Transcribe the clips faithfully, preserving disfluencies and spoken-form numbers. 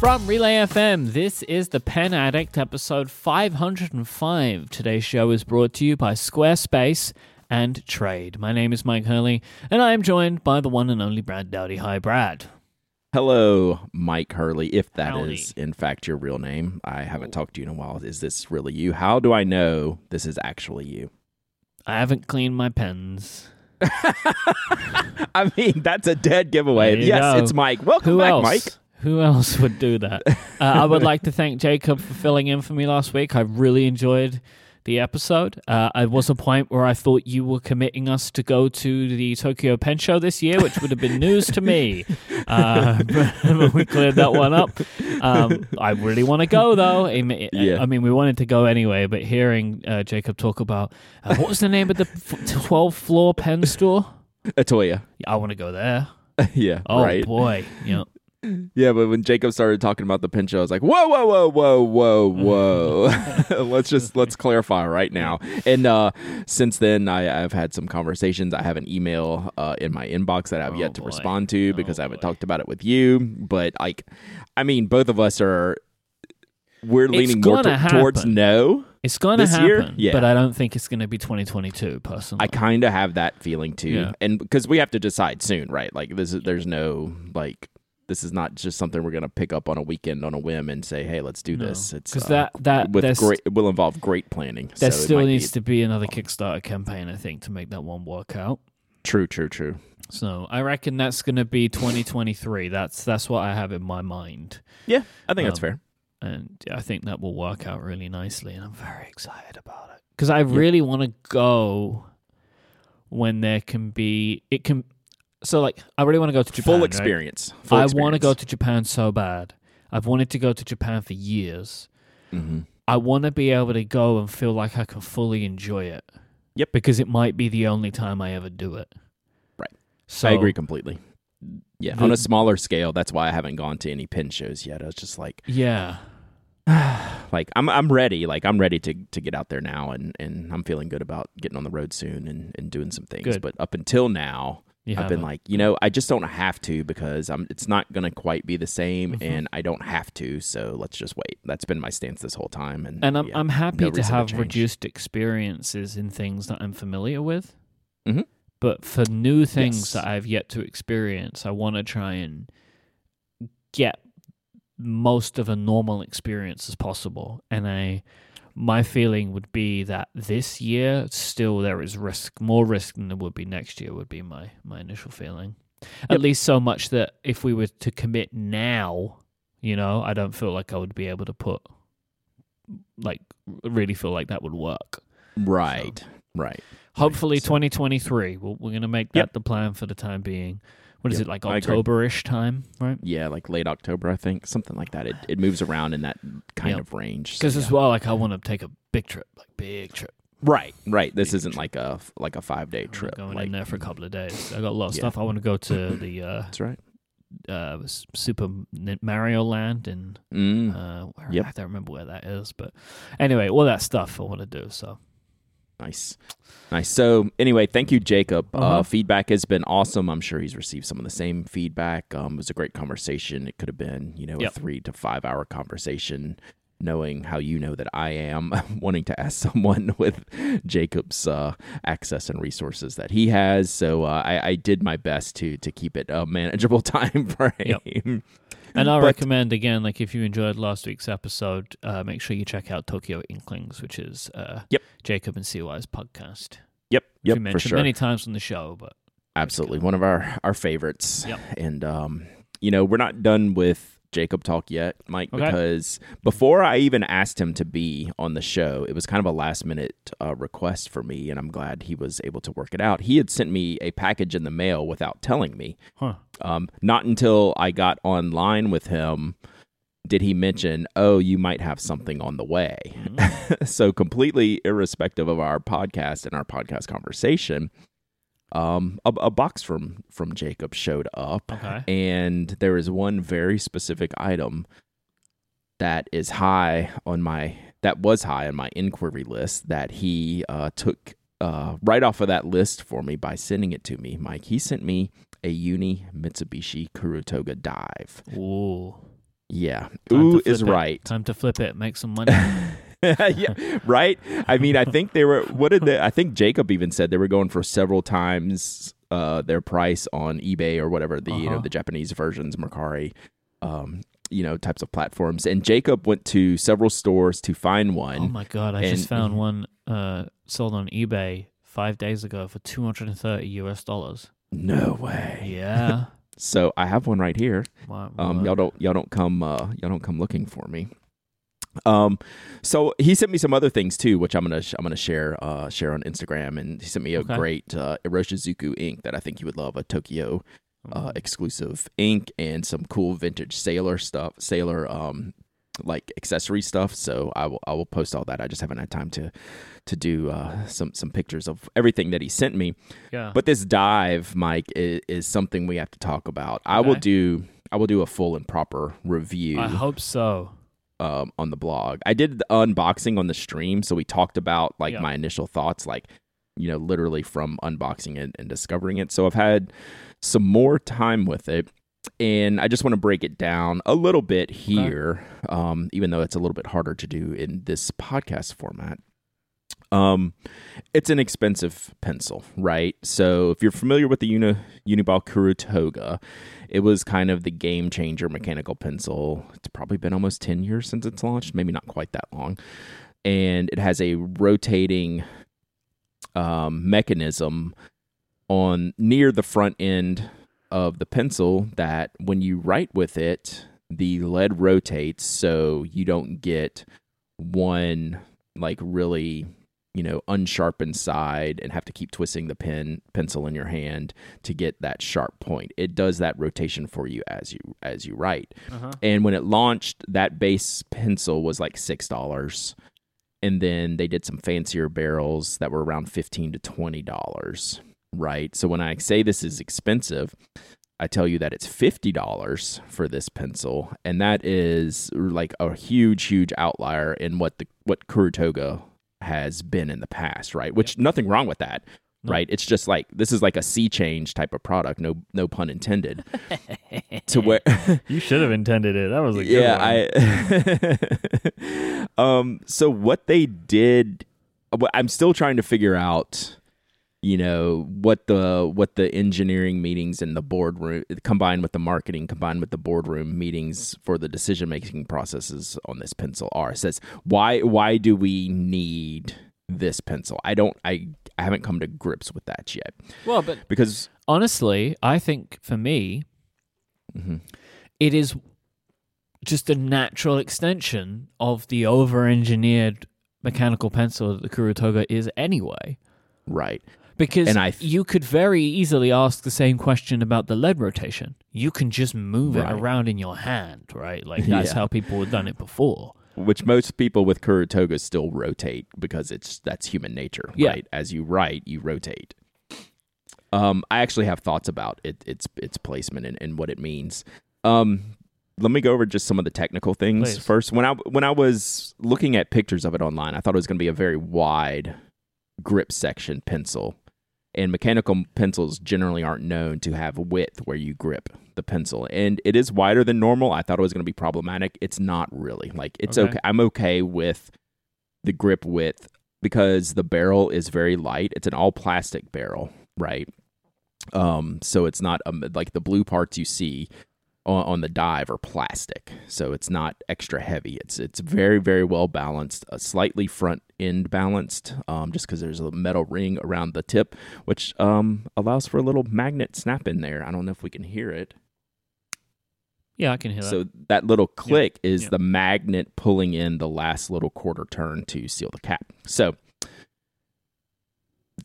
From Relay F M, this is The Pen Addict, episode five hundred five. Today's show is brought to you by Squarespace and Trade. My name is Mike Hurley, and I am joined by the one and only Brad Dowdy. Hi, Brad. Hello, Mike Hurley, if that Howdy. Is, in fact, your real name. I haven't talked to you in a while. Is this really you? How do I know this is actually you? I haven't cleaned my pens. I mean, that's a dead giveaway. Yes, go. It's Mike. Welcome Who back, else? Mike. Who else would do that? uh, I would like to thank Jacob for filling in for me last week. I really enjoyed the episode. Uh, it was a point where I thought you were committing us to go to the Tokyo Pen Show this year, which would have been news to me. Uh, but we cleared that one up. Um, I really want to go, though. I, yeah. I mean, we wanted to go anyway, but hearing uh, Jacob talk about, uh, what was the name of the twelfth floor pen store? Atoya. I want to go there. Yeah, oh, right. Oh, boy. Yeah. Yeah, but when Jacob started talking about the pen show, I was like, whoa, whoa, whoa, whoa, whoa, whoa. let's just let's clarify right now. And uh, since then, I, I've had some conversations. I have an email uh, in my inbox that I've oh, yet to boy. respond to because oh, I haven't boy. talked about it with you. But like, I mean, both of us are we're it's leaning more t- towards no. It's going to happen, yeah. But I don't think it's going to be twenty twenty-two, personally. I kind of have that feeling too, yeah. And because we have to decide soon, right? Like, this is, there's no like. This is not just something we're going to pick up on a weekend on a whim and say, hey, let's do no. this. It's uh, that, that with great, it will involve great planning. There so still needs to be another Kickstarter campaign, I think, to make that one work out. True, true, true. So I reckon that's going to be twenty twenty-three. That's that's what I have in my mind. Yeah, I think um, that's fair. And I think that will work out really nicely, and I'm very excited about it. Because I really yeah. want to go when there can be... it can. So, like, I really want to go to Japan. Full experience. Right? Full I experience. want to go to Japan so bad. I've wanted to go to Japan for years. Mm-hmm. I want to be able to go and feel like I can fully enjoy it. Yep. Because it might be the only time I ever do it. Right. So I agree completely. Yeah. The, on a smaller scale, that's why I haven't gone to any pen shows yet. I was just like... Yeah. Like, I'm I'm ready. Like, I'm ready to, to get out there now, and, and I'm feeling good about getting on the road soon and, and doing some things. Good. But up until now... You I've haven't. been like, you know, I just don't have to because I'm, it's not going to quite be the same, mm-hmm. and I don't have to, so let's just wait. That's been my stance this whole time. And, and I'm, yeah, I'm happy no to have to reduced experiences in things that I'm familiar with, mm-hmm. but for new things yes. that I've yet to experience, I want to try and get most of a normal experience as possible. And I, my feeling would be that this year, still there is risk, more risk than there would be next year would be my, my initial feeling. At yep. least so much that if we were to commit now, you know, I don't feel like I would be able to put, like, really feel like that would work. Right, so, right. Hopefully right. So, twenty twenty-three, we're, we're going to make that yep. the plan for the time being. What is yep. it, like October-ish time, right? Yeah, like late October, I think. Something like that. It it moves around in that kind yep. of range. Because so, as yeah. well, like I want to take a big trip, like big trip. Right, right. This big isn't trip. like a like a five-day trip. I'm going like, in there for a couple of days. I got a lot of yeah. stuff. I want to go to the uh, That's right. uh, Super Mario Land and mm. uh, where, yep. I don't remember where that is. But anyway, all that stuff I want to do, so. Nice. Nice. So anyway, thank you, Jacob. Uh-huh. Uh, feedback has been awesome. I'm sure he's received some of the same feedback. Um, it was a great conversation. It could have been, you know, yep. a three to five hour conversation, knowing how you know that I am wanting to ask someone with Jacob's uh, access and resources that he has. So uh, I, I did my best to to keep it a manageable time frame. Yep. And I'll but, recommend, again, like if you enjoyed last week's episode, uh, make sure you check out Tokyo Inklings, which is uh, yep. Jacob and C Y's podcast. Yep, yep, we mentioned for sure. many times on the show. But absolutely, one of our, our favorites. Yep. And, um, you know, we're not done with Jacob talk yet, Mike, okay. because before I even asked him to be on the show, it was kind of a last-minute uh, request for me, and I'm glad he was able to work it out. He had sent me a package in the mail without telling me. Huh. Um, not until I got online with him did he mention, oh, you might have something on the way. Mm-hmm. So completely irrespective of our podcast and our podcast conversation, Um, a, a box from, from Jacob showed up, okay. and there is one very specific item that is high on my that was high on my inquiry list that he uh, took uh, right off of that list for me by sending it to me. Mike, he sent me a Uni Mitsubishi Kurutoga Dive. Ooh. Yeah. Time Ooh is it. right. Time to flip it. Make some money. Yeah, right? I mean, I think they were, what did they, I think Jacob even said they were going for several times uh, their price on eBay or whatever, the, uh-huh. you know, the Japanese versions, Mercari, um, you know, types of platforms. And Jacob went to several stores to find one. Oh my God, I and, just found one uh, sold on eBay five days ago for two hundred thirty U S dollars. No way. Yeah. So I have one right here. What, what? Um, y'all don't, y'all don't come, uh, y'all don't come looking for me. Um, so he sent me some other things too, which I'm gonna sh- I'm gonna share uh, share on Instagram, and he sent me a okay. great uh, Iroshizuku ink that I think you would love, a Tokyo uh, exclusive ink, and some cool vintage Sailor stuff, Sailor um, like accessory stuff. So I will I will post all that. I just haven't had time to to do uh, some some pictures of everything that he sent me. Yeah. But this dive, Mike, is, is something we have to talk about. Okay. I will do I will do a full and proper review. I hope so. Um, on the blog, I did the unboxing on the stream, so we talked about like yeah. my initial thoughts, like you know, literally from unboxing it and discovering it. So I've had some more time with it, and I just want to break it down a little bit here, okay. um, even though it's a little bit harder to do in this podcast format. Um, it's an expensive pencil, right? So if you're familiar with the Uni Uniball Kurutoga, it was kind of the game changer mechanical pencil. It's probably been almost ten years since it's launched, maybe not quite that long. And it has a rotating um, mechanism on near the front end of the pencil that when you write with it, the lead rotates so you don't get one like really, you know, unsharpened side and have to keep twisting the pen pencil in your hand to get that sharp point. It does that rotation for you as you as you write. Uh-huh. And when it launched, that base pencil was like six dollars, and then they did some fancier barrels that were around fifteen to twenty dollars. Right. So when I say this is expensive, I tell you that it's fifty dollars for this pencil, and that is like a huge, huge outlier in what the what Kurutoga has been in the past, right? Which yep. nothing wrong with that, no. right? It's just like this is like a sea change type of product, no no pun intended. To where you should have intended it. That was a good yeah, one. I um so what they did, I'm still trying to figure out, you know, what the what the engineering meetings and the boardroom combined with the marketing combined with the boardroom meetings for the decision making processes on this pencil are. It says why why do we need this pencil? I don't I, I haven't come to grips with that yet. Well, but because honestly, I think for me, mm-hmm. it is just a natural extension of the over-engineered mechanical pencil that the Kurutoga is anyway. Right. Because and I th- you could very easily ask the same question about the lead rotation. You can just move right. it around in your hand, right? Like that's yeah. how people have done it before. Which most people with Kurutogas still rotate because it's that's human nature, yeah. right? As you write, you rotate. Um, I actually have thoughts about it, its its placement and, and what it means. Um, let me go over just some of the technical things Please. first. When I when I was looking at pictures of it online, I thought it was going to be a very wide grip section pencil. And mechanical pencils generally aren't known to have width where you grip the pencil. And it is wider than normal. I thought it was going to be problematic. It's not really. Like, it's okay. okay. I'm okay with the grip width because the barrel is very light. It's an all-plastic barrel, right? Um, so it's not, um, like, the blue parts you see on, on the dive are plastic. So it's not extra heavy. It's, it's very, very well balanced, a slightly front end balanced, um, just because there's a metal ring around the tip, which um, allows for a little magnet snap in there. I don't know if we can hear it. Yeah, I can hear that. So that little click yeah. is yeah. the magnet pulling in the last little quarter turn to seal the cap. So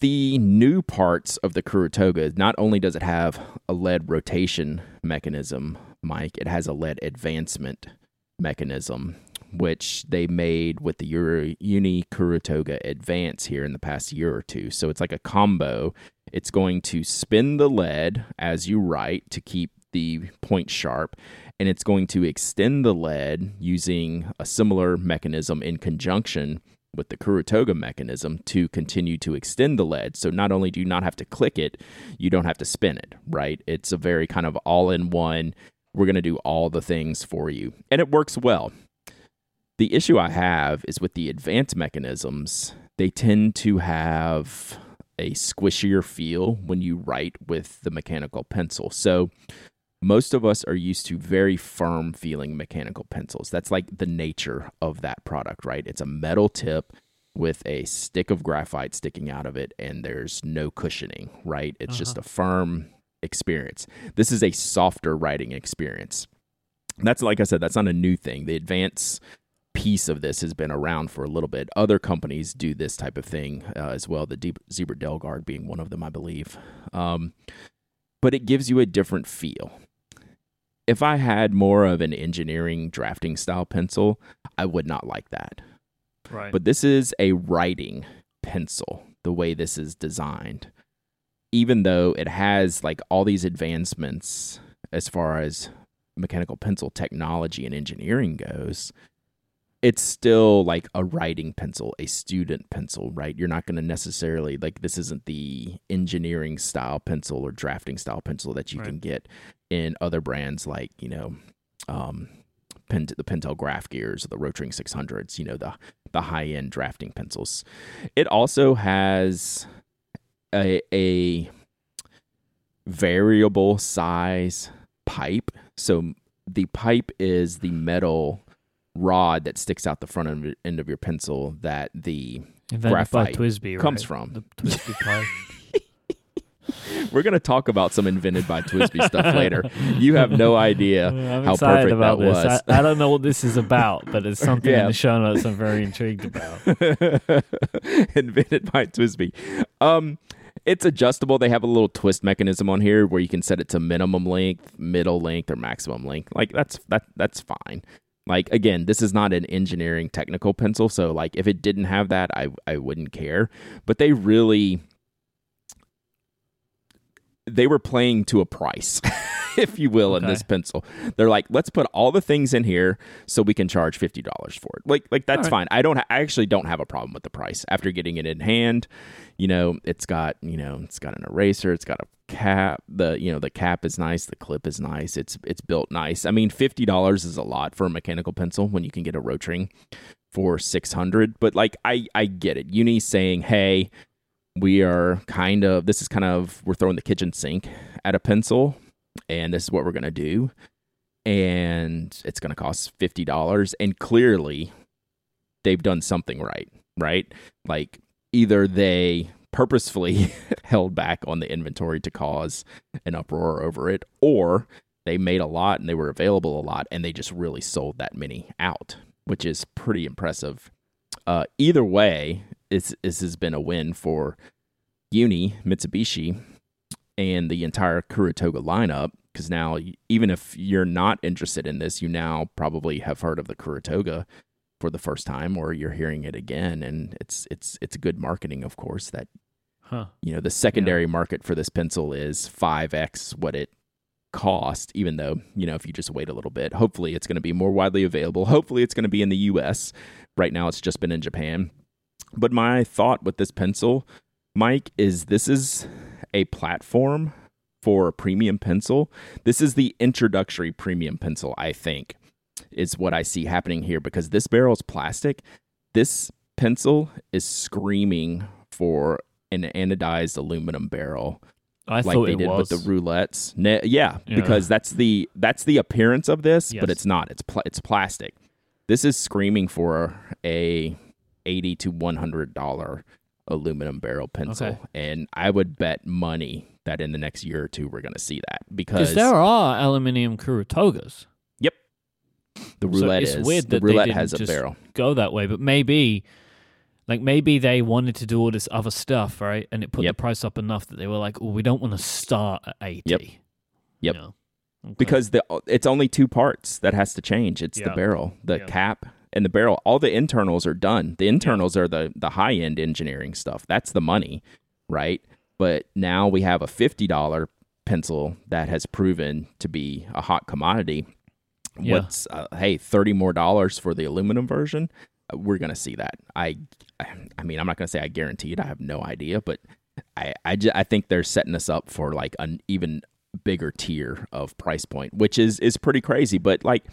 the new parts of the Kurutoga, not only does it have a lead rotation mechanism, Mike, it has a lead advancement mechanism, which they made with the Uri, Uni Kurutoga Advance here in the past year or two. So it's like a combo. It's going to spin the lead as you write to keep the point sharp, and it's going to extend the lead using a similar mechanism in conjunction with the Kurutoga mechanism to continue to extend the lead. So not only do you not have to click it, you don't have to spin it, right? It's a very kind of all-in-one We're going to do all the things for you. And it works well. The issue I have is with the advanced mechanisms, they tend to have a squishier feel when you write with the mechanical pencil. So most of us are used to very firm feeling mechanical pencils. That's like the nature of that product, right? It's a metal tip with a stick of graphite sticking out of it, and there's no cushioning, right? It's uh-huh. just a firm experience. This is a softer writing experience. That's, like I said, that's not a new thing. The advanced piece of this has been around for a little bit. Other companies do this type of thing uh, as well, the Deep Zebra Delgard being one of them, I believe. Um, but it gives you a different feel. If I had more of an engineering drafting style pencil, I would not like that. Right. But this is a writing pencil, the way this is designed. Even though it has like all these advancements as far as mechanical pencil technology and engineering goes, it's still like a writing pencil, a student pencil, right? You're not going to necessarily, like, this isn't the engineering style pencil or drafting style pencil that you right. can get in other brands like, you know, um, Pen, the Pentel Graph Gears or the Rotring six hundreds, you know, the, the high-end drafting pencils. It also has a, a variable size pipe. So the pipe is the metal rod that sticks out the front of, end of your pencil that the graphite T W S B I comes right? from. The T W S B I pipe. We're going to talk about some invented by T W S B I stuff later. You have no idea I'm how perfect about that this. was. I, I don't know what this is about, but it's something yeah. in the show notes I'm very intrigued about. Invented by T W S B I. Um, it's adjustable. They have a little twist mechanism on here where you can set it to minimum length, middle length, or maximum length. Like that's that that's fine. Like, again, this is not an engineering technical pencil, so like if it didn't have that, I I wouldn't care. But they really... they were playing to a price, if you will, okay. in this pencil. They're like, let's put all the things in here so we can charge fifty dollars for it. Like, like that's right. fine. I don't, ha- I actually don't have a problem with the price. After getting it in hand, you know, it's got, you know, it's got an eraser, it's got a cap. The, you know, the cap is nice, the clip is nice. It's, it's built nice. I mean, fifty dollars is a lot for a mechanical pencil when you can get a Rotring for six hundred. But like, I, I get it. Uni saying, hey, we are kind of, this is kind of, we're throwing the kitchen sink at a pencil, and this is what we're going to do. And it's going to cost fifty dollars. And clearly, they've done something right, right? Like, either they purposefully held back on the inventory to cause an uproar over it, or they made a lot and they were available a lot, and they just really sold that many out, which is pretty impressive. Uh, either way, It's, this has been a win for Uni, Mitsubishi, and the entire Kurutoga lineup, because now, even if you're not interested in this, you now probably have heard of the Kurutoga for the first time, or you're hearing it again, and it's it's it's good marketing, of course, that huh. you know the secondary yeah. market for this pencil is five x what it cost, even though, you know, if you just wait a little bit, hopefully it's going to be more widely available. Hopefully it's going to be in the U S. Right now, it's just been in Japan. But my thought with this pencil, Mike, is this is a platform for a premium pencil. This is the introductory premium pencil, I think, is what I see happening here, because this barrel's plastic. This pencil is screaming for an anodized aluminum barrel. I like thought they it did was. with the roulettes. Yeah, yeah, because that's the that's the appearance of this, yes. but it's not. It's pl- it's plastic. This is screaming for a eighty to one hundred dollars aluminum barrel pencil. Okay. And I would bet money that in the next year or two, we're going to see that, because there are aluminum Kurutogas. Yep. The roulette so it's is. Weird that the roulette they didn't has a just barrel. Go that way, but maybe like maybe they wanted to do all this other stuff, right? And it put yep. the price up enough that they were like, "Oh, we don't want to start at eighty." Yep. Yep. You know? Okay. Because the it's only two parts that has to change. It's yep. the barrel, the yep. cap, and the barrel. All the internals are done. The internals yeah. are the, the high-end engineering stuff. That's the money, right? But now we have a fifty dollars pencil that has proven to be a hot commodity. Yeah. What's, uh, hey, thirty dollars more dollars for the aluminum version? We're going to see that. I I mean, I'm not going to say I guarantee it. I have no idea. But I, I, just, I think they're setting us up for like an even bigger tier of price point, which is is pretty crazy. But like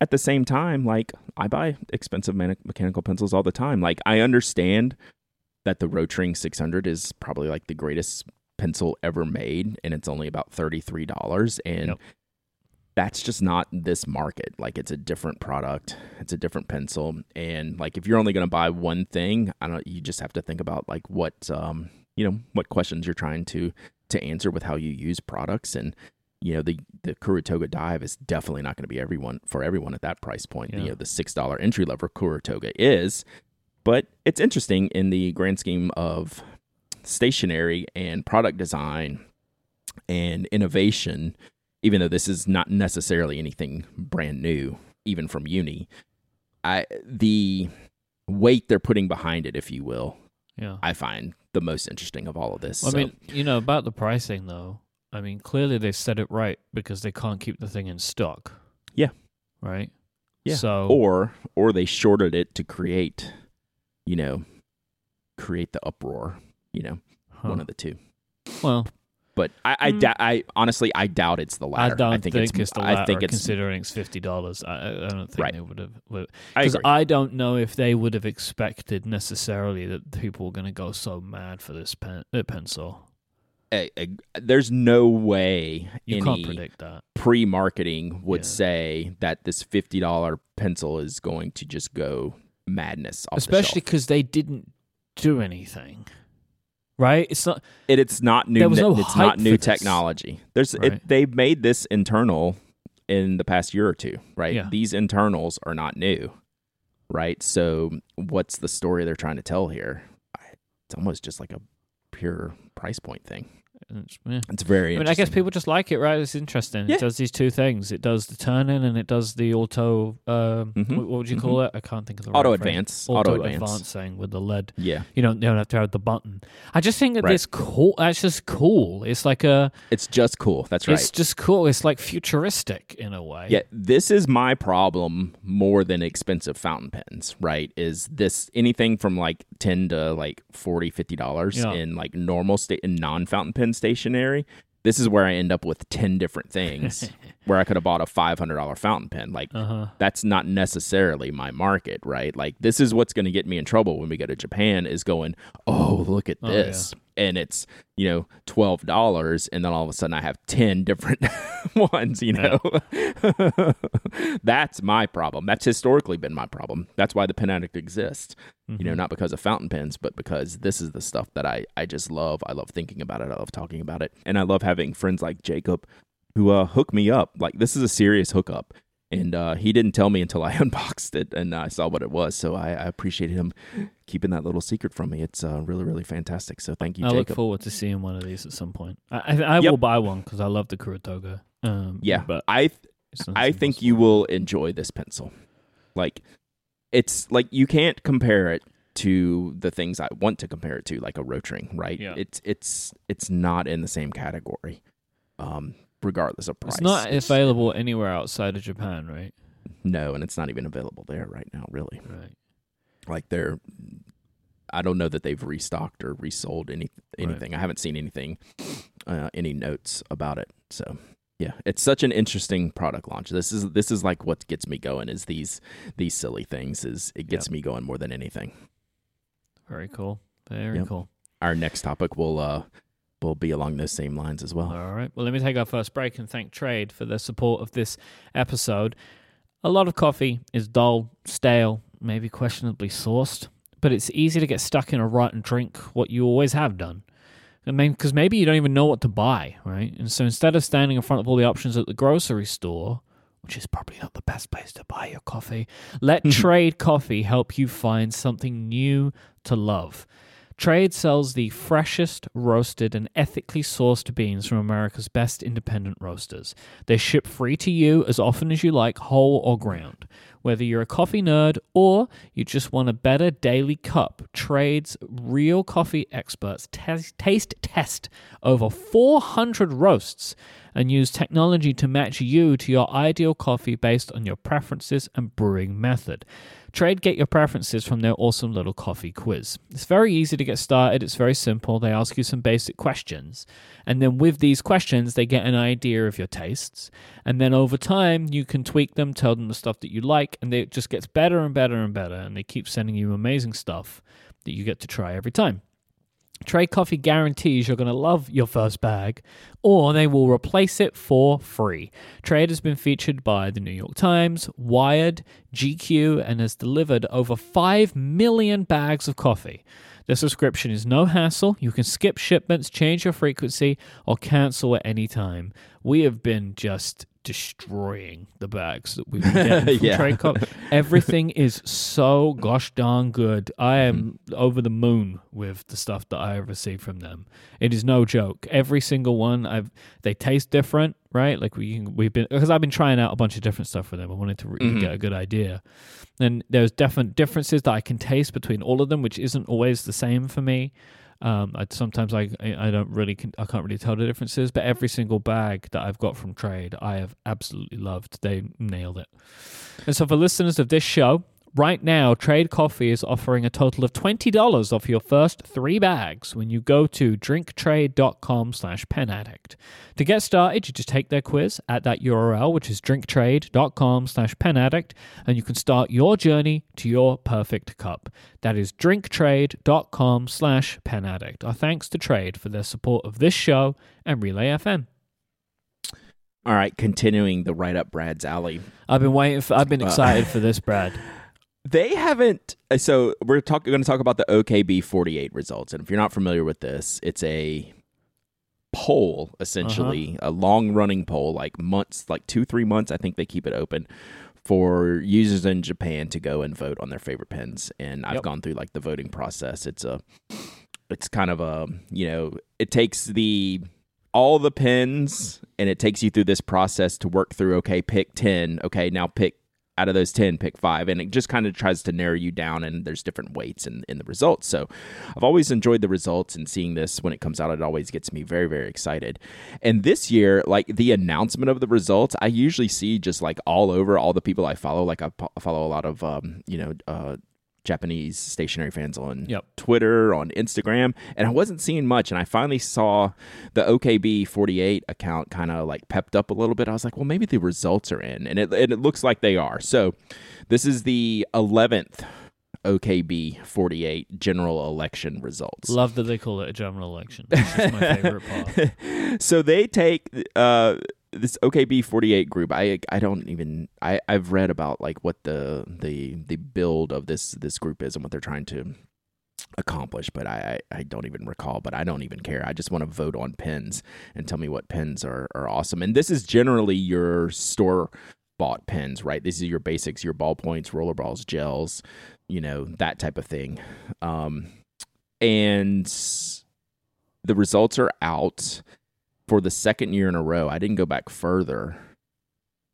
at the same time, like I buy expensive me- mechanical pencils all the time. Like I understand that the Rotring six hundred is probably like the greatest pencil ever made, and it's only about thirty-three dollars, and yep. that's just not this market. Like it's a different product, it's a different pencil, and like if you're only going to buy one thing, I don't. You just have to think about like what um you know what questions you're trying to to answer with how you use products. And you know, the the Kurutoga Dive is definitely not going to be everyone for everyone at that price point. Yeah. You know, the six dollar entry level Kurutoga is, but it's interesting in the grand scheme of stationery and product design and innovation. Even though this is not necessarily anything brand new, even from Uni, I the weight they're putting behind it, if you will, yeah, I find the most interesting of all of this. Well, so. I mean, you know, about the pricing though. I mean, clearly they said it right because they can't keep the thing in stock. Yeah. Right? Yeah. So or or they shorted it to create, you know, create the uproar, you know, huh. one of the two. Well, but I I, mm, I honestly I doubt it's the latter. I don't I think, think it's, it's the latter. I think it's, considering it's fifty dollars. I, I don't think right. they would have because I, I don't know if they would have expected necessarily that people were going to go so mad for this pen, uh, pencil. A, a, there's no way you any can't predict that. Pre-marketing would yeah. say that this fifty dollars pencil is going to just go madness off especially because the they didn't do anything, right? It's not. It, it's not new. There was no it's hype not new technology. There's right. it, they've made this internal in the past year or two, right? Yeah. These internals are not new, right? So what's the story they're trying to tell here? It's almost just like a pure price point thing. Yeah. It's very I mean, I guess people just like it, right? It's interesting. Yeah. It does these two things. It does the turn-in and it does the auto, um, mm-hmm. what would you call mm-hmm. it? I can't think of the auto right advance. Phrase. Auto, auto advance. Auto advancing with the L E D. Yeah. You don't, you don't have to add the button. I just think that right. it's cool. That's just cool. It's like a... It's just cool. That's right. It's just cool. It's like futuristic in a way. Yeah. This is my problem more than expensive fountain pens, right? Is this anything from like ten dollars to like forty dollars, fifty dollars yeah. in like normal state and non-fountain pen stationery, this is where I end up with ten different things where I could have bought a five hundred dollars fountain pen. Like, uh-huh. that's not necessarily my market, right? Like, this is what's going to get me in trouble when we go to Japan is going, oh, look at this. Oh, yeah. And it's, you know, twelve dollars. And then all of a sudden I have ten different ones, you know? Yeah. That's my problem. That's historically been my problem. That's why the Pen Addict exists. You know, not because of fountain pens, but because this is the stuff that I, I just love. I love thinking about it. I love talking about it. And I love having friends like Jacob who uh, hook me up. Like, this is a serious hookup. And uh, he didn't tell me until I unboxed it and I saw what it was. So I, I appreciate him keeping that little secret from me. It's uh, really, really fantastic. So thank you, I Jacob. I look forward to seeing one of these at some point. I I, I yep. will buy one because I love the Kurutoga. Um, yeah, but I, th- I think you will enjoy this pencil. Like... It's like you can't compare it to the things I want to compare it to, like a Rotring, right? Yeah. It's it's it's not in the same category, um, regardless of price. It's not it's, available anywhere outside of Japan, right? No, and it's not even available there right now, really. Right. Like they're, I don't know that they've restocked or resold any anything. Right. I haven't seen anything, uh, any notes about it. So. Yeah, it's such an interesting product launch. This is this is like what gets me going is these these silly things. Is it gets yep. me going more than anything. Very cool. Very yep. cool. Our next topic will uh will be along those same lines as well. All right. Well, let me take our first break and thank Trade for the support of this episode. A lot of coffee is dull, stale, maybe questionably sourced, but it's easy to get stuck in a rut and drink what you always have done. Because maybe you don't even know what to buy, right? And so instead of standing in front of all the options at the grocery store, which is probably not the best place to buy your coffee, let Trade Coffee help you find something new to love. Trade sells the freshest, roasted, and ethically sourced beans from America's best independent roasters. They ship free to you as often as you like, whole or ground. Whether you're a coffee nerd or you just want a better daily cup, Trade's real coffee experts t- taste test over four hundred roasts and use technology to match you to your ideal coffee based on your preferences and brewing method. Trade get your preferences from their awesome little coffee quiz. It's very easy to get started. It's very simple. They ask you some basic questions. And then with these questions, they get an idea of your tastes. And then over time, you can tweak them, tell them the stuff that you like, and it just gets better and better and better. And they keep sending you amazing stuff that you get to try every time. Trade Coffee guarantees you're going to love your first bag, or they will replace it for free. Trade has been featured by the New York Times, Wired, G Q, and has delivered over five million bags of coffee. The subscription is no hassle. You can skip shipments, change your frequency, or cancel at any time. We have been just destroying the bags that we've been getting from yeah. Trade Coffee. Everything is so gosh darn good. I am mm. over the moon with the stuff that I have received from them. It is no joke. Every single one, I've they taste different, right? Like we we've been because I've been trying out a bunch of different stuff for them. I wanted to really mm. get a good idea, and there's definite differences that I can taste between all of them, which isn't always the same for me. Um, I, sometimes I I don't really I can't really tell the differences, but every single bag that I've got from Trade, I have absolutely loved. They nailed it. And so for listeners of this show, right now, Trade Coffee is offering a total of twenty dollars off your first three bags when you go to drinktrade.com slash penaddict. To get started, you just take their quiz at that U R L, which is drinktrade.com slash penaddict, and you can start your journey to your perfect cup. That is drinktrade.com slash penaddict. Our thanks to Trade for their support of this show and Relay F M. All right, continuing the right up Brad's alley. I've been waiting for, I've been excited for this, Brad. They haven't, so we're talk, going to talk about the O K B forty-eight results. And if you're not familiar with this, it's a poll, essentially, uh-huh. a long-running poll, like months, like two, three months, I think they keep it open, for users in Japan to go and vote on their favorite pens. And I've yep. gone through, like, the voting process. It's a, it's kind of a, you know, it takes the... all the pens, and it takes you through this process to work through, okay, pick ten, okay, now pick, out of those ten, pick five, and it just kind of tries to narrow you down, and there's different weights in, in the results. So I've always enjoyed the results, and seeing this when it comes out, it always gets me very, very excited. And this year, like, the announcement of the results, I usually see just, like, all over all the people I follow. Like, I follow a lot of, um, you know, uh, Japanese stationery fans on yep. Twitter, on Instagram, and I wasn't seeing much. And I finally saw the O K B forty-eight account kind of like pepped up a little bit. I was like, well, maybe the results are in, and it, and it looks like they are. So this is the eleventh O K B forty-eight general election results. Love that they call it a general election. That's just my favorite part. So they take... Uh, this O K B forty-eight group, I I don't even I I've read about like what the the the build of this this group is and what they're trying to accomplish, but I I don't even recall. But I don't even care. I just want to vote on pens and tell me what pens are are awesome. And this is generally your store bought pens, right? These are your basics, your ballpoints, rollerballs, gels, you know, that type of thing. Um, and the results are out. For the second year in a row, I didn't go back further.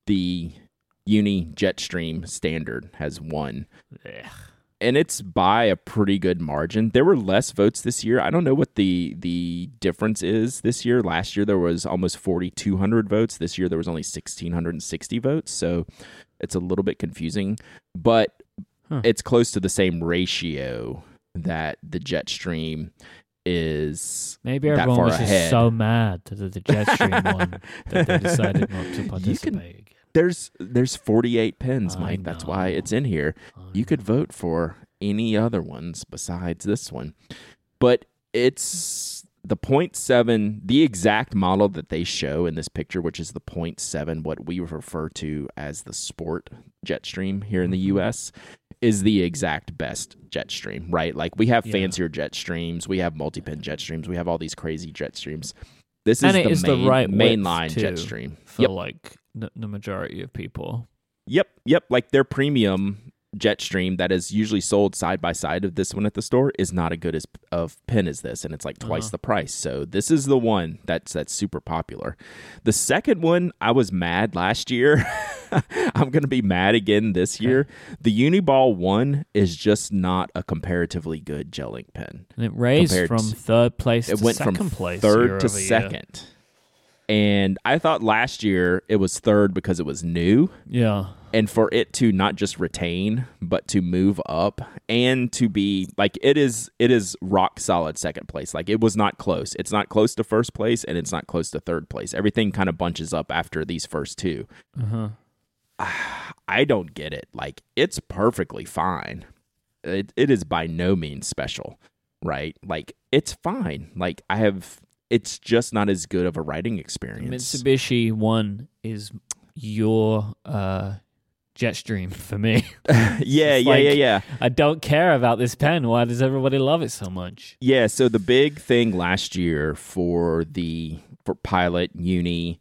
The Uni Jetstream standard has won. Ugh. And it's by a pretty good margin. There were less votes this year. I don't know what the the difference is this year. Last year, there was almost forty-two hundred votes. This year, there was only one thousand six hundred sixty votes. So it's a little bit confusing. But huh. it's close to the same ratio that the Jetstream is. Maybe everyone was just so mad that the Jetstream won that they decided not to participate can, again. There's there's forty-eight pens, Mike. That's why it's in here. I you know. could vote for any other ones besides this one, but it's the point seven, the exact model that they show in this picture, which is the point seven, what we refer to as the sport Jetstream here in the U S is the exact best Jetstream, right? Like, we have yeah. fancier Jetstreams, we have multi-pin Jetstreams, we have all these crazy Jetstreams. This is, the, is main, the right mainline Jetstream for yep. like the, the majority of people. Yep, yep. Like, their premium Jetstream that is usually sold side by side of this one at the store is not as good as of pen as this, and it's like twice uh-huh. the price. So this is the one that's that's super popular. The second one, I was mad last year. I'm gonna be mad again this okay. year. The Uniball one is just not a comparatively good gel ink pen. And it raised from to, third place. It to went second from place third to second. Year. And I thought last year it was third because it was new. Yeah. And for it to not just retain, but to move up and to be like, it is, it is rock solid second place. Like, it was not close. It's not close to first place and it's not close to third place. Everything kind of bunches up after these first two. Uh-huh. I don't get it. Like, it's perfectly fine. It It is by no means special, right? Like, it's fine. Like, I have... It's just not as good of a writing experience. Mitsubishi one is your uh, Jetstream for me. yeah, yeah, like, yeah, yeah. I don't care about this pen. Why does everybody love it so much? Yeah, so the big thing last year for the for Pilot, Uni,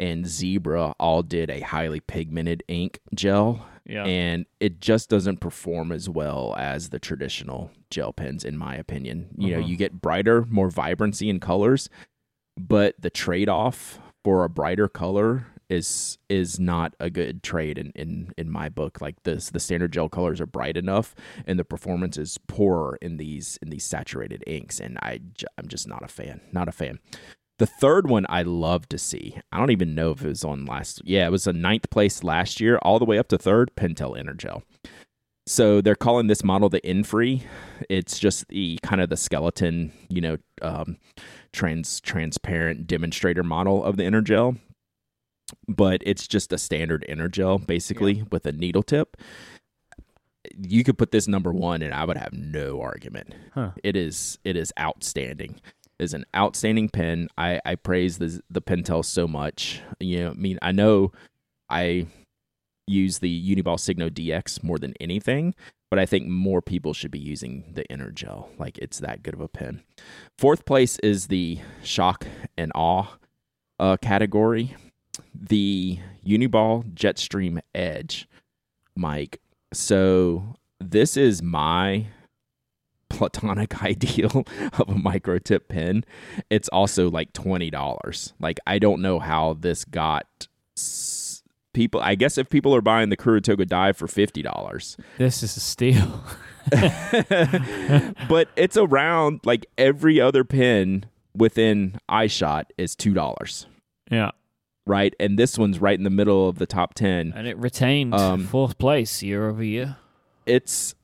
and Zebra all did a highly pigmented ink gel. Yeah. And it just doesn't perform as well as the traditional gel pens, in my opinion. You uh-huh. know, you get brighter, more vibrancy in colors, but the trade-off for a brighter color is is not a good trade in, in, in my book. Like, this, the standard gel colors are bright enough, and the performance is poorer in these in these saturated inks, and I, I'm just not a fan. Not a fan. The third one I love to see. I don't even know if it was on last. Yeah, it was a ninth place last year, all the way up to third, Pentel Energel. So they're calling this model the Infree. It's just the kind of the skeleton, you know, um, trans transparent demonstrator model of the Energel. But it's just a standard Energel, basically, yeah. with a needle tip. You could put this number one, and I would have no argument. Huh. It is it is outstanding. Is an outstanding pen. I, I praise the the Pentel so much. You know, I mean, I know I use the Uniball Signo D X more than anything, but I think more people should be using the Energel. Like, it's that good of a pen. Fourth place is the shock and awe uh, category. The Uniball Jetstream Edge, Mike. So this is my platonic ideal of a micro tip pen. It's also like twenty dollars. Like, I don't know how this got s- people. I guess if people are buying the Kurutoga Dive for fifty dollars, this is a steal. But it's around like every other pen within eyeshot is two dollars. Yeah. Right. And this one's right in the middle of the top ten. And it retained um, fourth place year over year. It's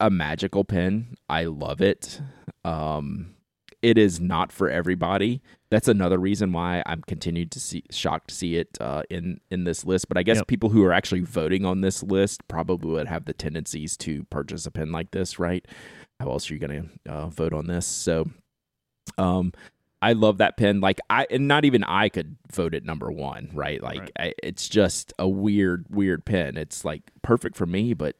a magical pen. I love it. Um, it is not for everybody. That's another reason why I'm continued to see shocked to see it uh, in in this list. But I guess yep. people who are actually voting on this list probably would have the tendencies to purchase a pen like this, right? How else are you going to uh, vote on this? So, um, I love that pen. Like, I and not even I could vote it number one, right? Like, right. I, it's just a weird, weird pen. It's like perfect for me, but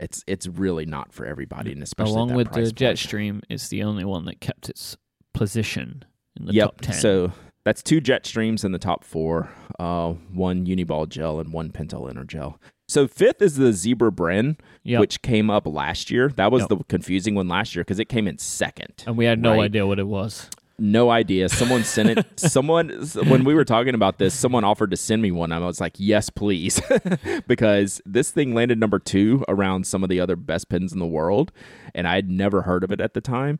It's it's really not for everybody, and especially along that with price the Jetstream, it's the only one that kept its position in the yep. top ten. So that's two Jetstreams in the top four, uh, one Uniball Gel and one Pentel Energel. So fifth is the Zebra Bren, yep. which came up last year. That was yep. the confusing one last year because it came in second, and we had no right? idea what it was. No idea. Someone sent it. Someone, when we were talking about this, someone offered to send me one. I was like, yes, please. Because this thing landed number two around some of the other best pens in the world. And I had never heard of it at the time.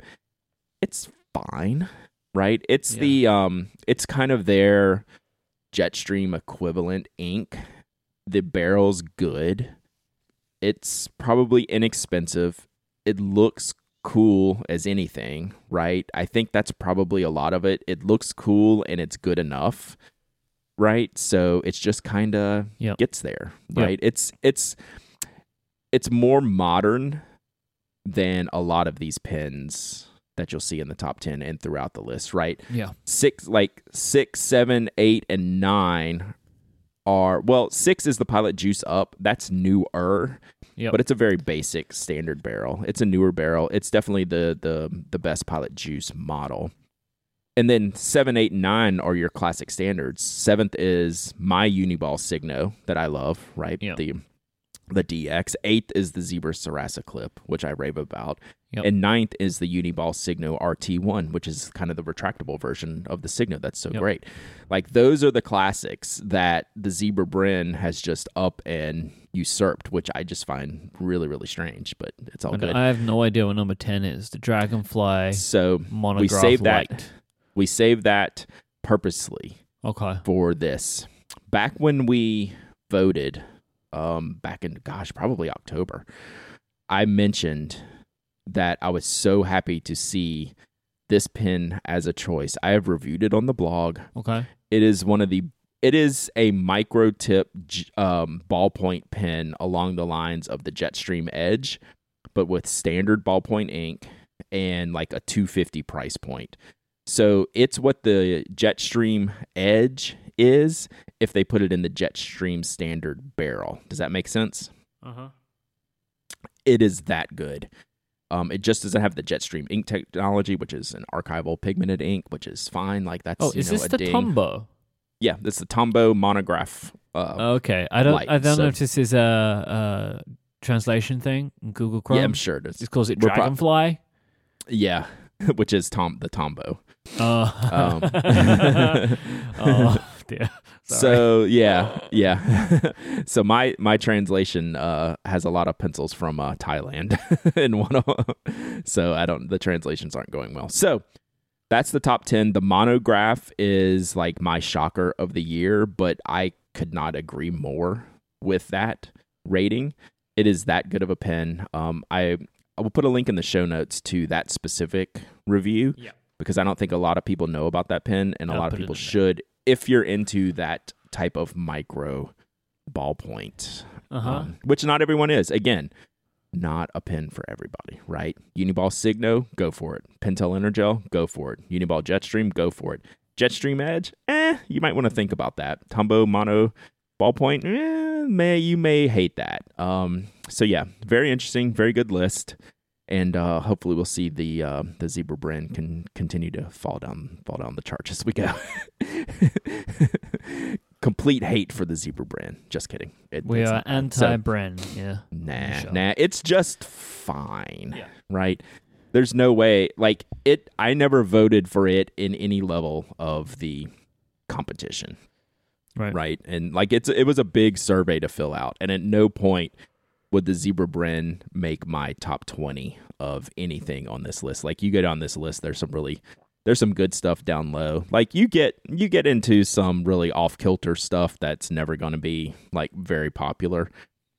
It's fine, right? It's yeah. the, um, it's kind of their Jetstream equivalent ink. The barrel's good. It's probably inexpensive. It looks cool as anything, right? I think that's probably a lot of it. It looks cool and it's good enough, right? So it's just kind of yep. gets there, right? Yep. It's it's it's more modern than a lot of these pens that you'll see in the top ten and throughout the list, right? Yeah, six like six, seven, eight, and nine are well. Six is the Pilot Juice Up. That's newer. Yep. But it's a very basic standard barrel. It's a newer barrel. It's definitely the the the best Pilot Juice model. And then seven, eight, and nine are your classic standards. Seventh is my Uniball Signo that I love, right? Yep. The the D X. Eighth is the Zebra Sarasa Clip, which I rave about. Yep. And ninth is the Uniball Signo R T one, which is kind of the retractable version of the Signo. That's so yep. great. Like, those are the classics that the Zebra Bren has just up and usurped, which I just find really, really strange, but it's all and good. I have no idea what number ten is. The Dragonfly so Monograph we saved that. Light. We saved that purposely okay. for this. Back when we voted, um, back in, gosh, probably October, I mentioned that I was so happy to see this pen as a choice. I have reviewed it on the blog. Okay. It is one of the, it is a micro tip um, ballpoint pen along the lines of the Jetstream Edge, but with standard ballpoint ink and like a two fifty price point. So it's what the Jetstream Edge is if they put it in the Jetstream standard barrel. Does that make sense? Uh-huh. It is that good. Um, it just doesn't have the Jetstream ink technology, which is an archival pigmented ink, which is fine. Like that's oh, you is know, this a the ding. Tombow? Yeah, that's the Tombow Monograph. Uh, okay, I don't, light, I don't so. know if this is a, a translation thing in Google Chrome. Yeah, I'm sure it is. It calls it Dragonfly. Pro- yeah, which is Tom the Tombow. Uh. Um. oh. Yeah. So yeah, yeah. so my my translation uh, has a lot of pencils from uh, Thailand in one of them. So I don't. The translations aren't going well. So that's the top ten. The monograph is like my shocker of the year, but I could not agree more with that rating. It is that good of a pen. Um, I I will put a link in the show notes to that specific review yeah. because I don't think a lot of people know about that pen, and I'll a lot of people should. There. If you're into that type of micro ballpoint, uh-huh. um, which not everyone is. Again, not a pen for everybody, right? Uniball Signo, go for it. Pentel Energel, go for it. Uniball Jetstream, go for it. Jetstream Edge, eh, you might want to think about that. Tombow Mono Ballpoint, eh, may, you may hate that. Um, so yeah, very interesting, very good list. And uh, hopefully we'll see the uh, the Zebra Bren can continue to fall down fall down the charts as we go. Complete hate for the Zebra Bren. Just kidding. It, we are anti-Bren. So, yeah. Nah, sure. nah. It's just fine, yeah. right? There's no way. Like it. I never voted for it in any level of the competition, right? Right. And like it's it was a big survey to fill out, and at no point would the Zebra Bren make my top twenty of anything on this list. Like you get on this list, there's some really, there's some good stuff down low. Like you get, you get into some really off kilter stuff that's never going to be like very popular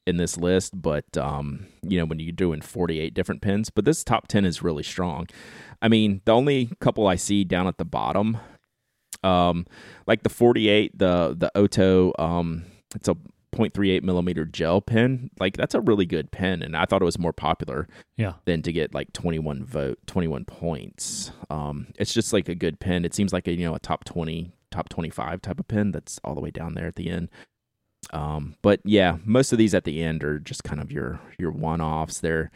in this list. But um, you know, when you're doing forty-eight different pins, but this top ten is really strong. I mean, the only couple I see down at the bottom, um, like the forty-eight, the the Oto, um, it's a zero point three eight millimeter gel pen, like that's a really good pen, and I thought it was more popular yeah. than to get like twenty-one vote, twenty-one points. Um, it's just like a good pen. It seems like a you know a top twenty, top twenty-five type of pen that's all the way down there at the end. Um, but yeah, most of these at the end are just kind of your your one-offs. They're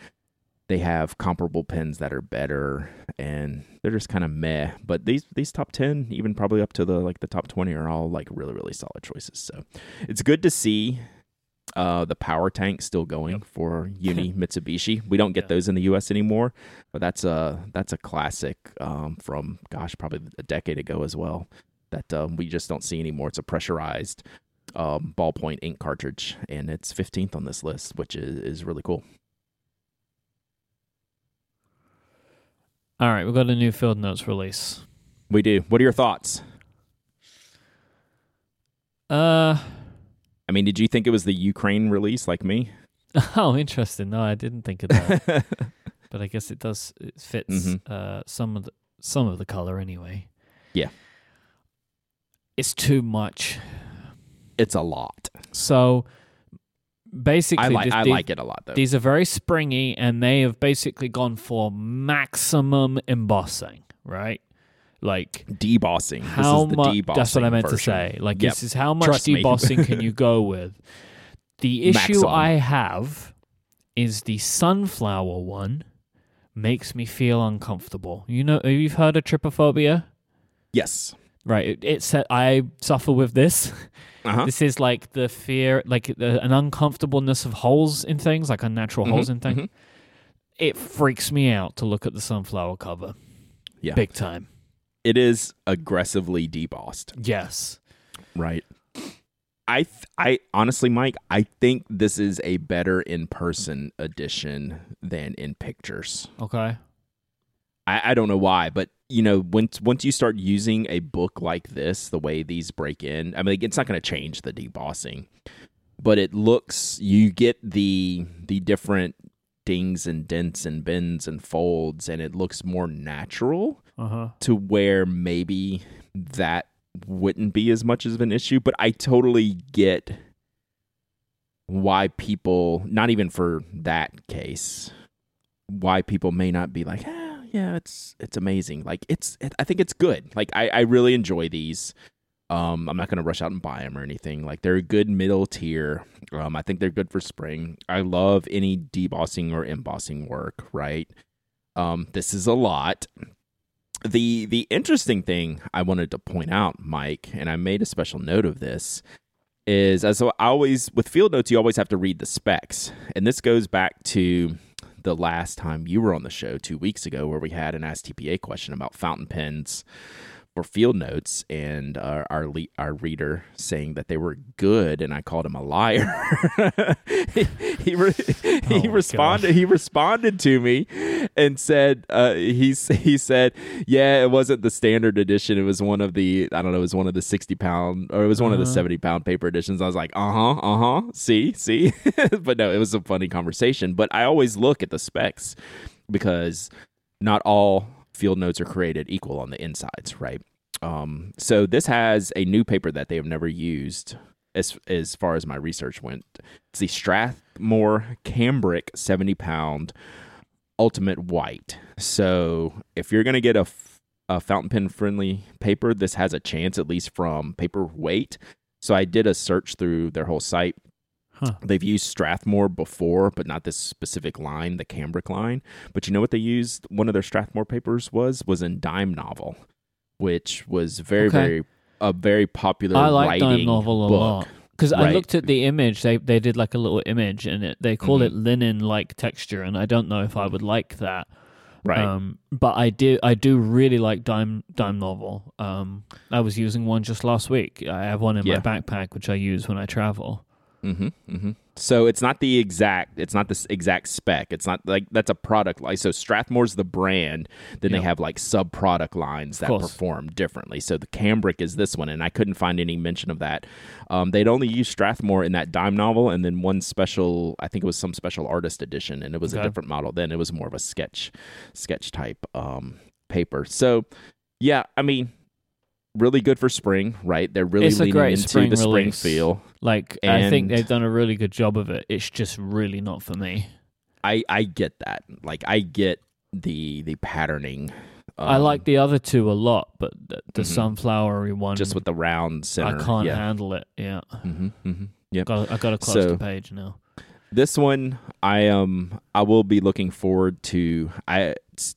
they have comparable pens that are better, and they're just kind of meh. But these these top ten, even probably up to the like the top twenty, are all like really really solid choices. So it's good to see uh, the power tank still going yep. for Uni Mitsubishi. We don't get yeah. those in the U S anymore, but that's a that's a classic um, from gosh probably a decade ago as well that um, we just don't see anymore. It's a pressurized um, ballpoint ink cartridge, and it's fifteenth on this list, which is, is really cool. All right, we've got a new Field Notes release. We do. What are your thoughts? Uh, I mean, did you think it was the Ukraine release like me? Oh, interesting. No, I didn't think of that. But I guess it does. It fits mm-hmm. uh, some of the, some of the color anyway. Yeah. It's too much. It's a lot. So basically, I, like, this, I these, like it a lot, though. These are very springy, and they have basically gone for maximum embossing, right? Like debossing. How this is mu- the debossing That's what I meant version. to say. Like, yep. this is how much Trust debossing can you go with? The issue maximum. I have is the sunflower one makes me feel uncomfortable. You know, you've heard of trypophobia? Yes. Right, it, it said I suffer with this. Uh-huh. This is like the fear, like the, an uncomfortableness of holes in things, like unnatural mm-hmm. holes in things. Mm-hmm. It freaks me out to look at the sunflower cover. Yeah, big time. It is aggressively debossed. Yes, right. I, th- I honestly, Mike, I think this is a better in-person edition than in pictures. Okay. I, I don't know why, but you know, once once you start using a book like this, the way these break in, I mean, it's not going to change the debossing, but it looks, you get the the different dings and dents and bends and folds, and it looks more natural, uh-huh. to where maybe that wouldn't be as much of an issue. But I totally get why people, not even for that case, why people may not be like, ah, yeah, it's it's amazing. Like, it's, it, I think it's good. Like, I, I really enjoy these. Um, I'm not going to rush out and buy them or anything. Like, they're a good middle tier. Um, I think they're good for spring. I love any debossing or embossing work, right? Um, this is a lot. The the interesting thing I wanted to point out, Mike, and I made a special note of this, is as I always, with Field Notes, you always have to read the specs. And this goes back to the last time you were on the show two weeks ago, where we had an Ask T P A question about fountain pens for Field Notes, and uh, our le- our reader saying that they were good, and I called him a liar. he he, re- oh he responded. Gosh. He responded to me and said, uh, he he said, yeah, it wasn't the standard edition. It was one of the I don't know. It was one of the sixty pound, or it was one uh-huh. of the seventy pound paper editions. I was like, uh huh, uh huh. See, see. But no, it was a funny conversation. But I always look at the specs, because not all Field Notes are created equal on the insides, right? Um, so this has a new paper that they have never used, as as far as my research went. It's the Strathmore Cambric seventy pound Ultimate White. So if you're going to get a, f- a fountain pen friendly paper, this has a chance, at least from paper weight. So I did a search through their whole site. Huh. They've used Strathmore before, but not this specific line, the cambric line. But you know what they used? One of their Strathmore papers was was in Dime Novel, which was very, okay. very a very popular. I like writing Dime Novel a book. lot because right. I looked at the image. They they did like a little image, and it, they call mm-hmm. it linen like texture, and I don't know if I would like that. Right, um, but I do I do really like Dime Dime Novel. Um, I was using one just last week. I have one in yeah. my backpack, which I use when I travel. Mm-hmm, mm-hmm. So it's not the exact, it's not this exact spec. It's not like that's a product line. So Strathmore's the brand. Then yep. they have like sub product lines that perform differently. So the cambric is this one, and I couldn't find any mention of that. Um, they'd only used Strathmore in that Dime Novel, and then one special, I think it was some special artist edition, and it was okay. a different model. Then it was more of a sketch, sketch type um, paper. So yeah, I mean, really good for spring, right? They're really leaning great into spring the spring release. feel. Like, and I think they've done a really good job of it. It's just really not for me. I, I get that. Like, I get the the patterning. Um, I like the other two a lot, but the, the mm-hmm. sunflowery one, just with the round center, I can't yeah. handle it. Yeah, mm-hmm, mm-hmm. yeah. Got, I got to close so, the page now. This one, I um, I will be looking forward to. I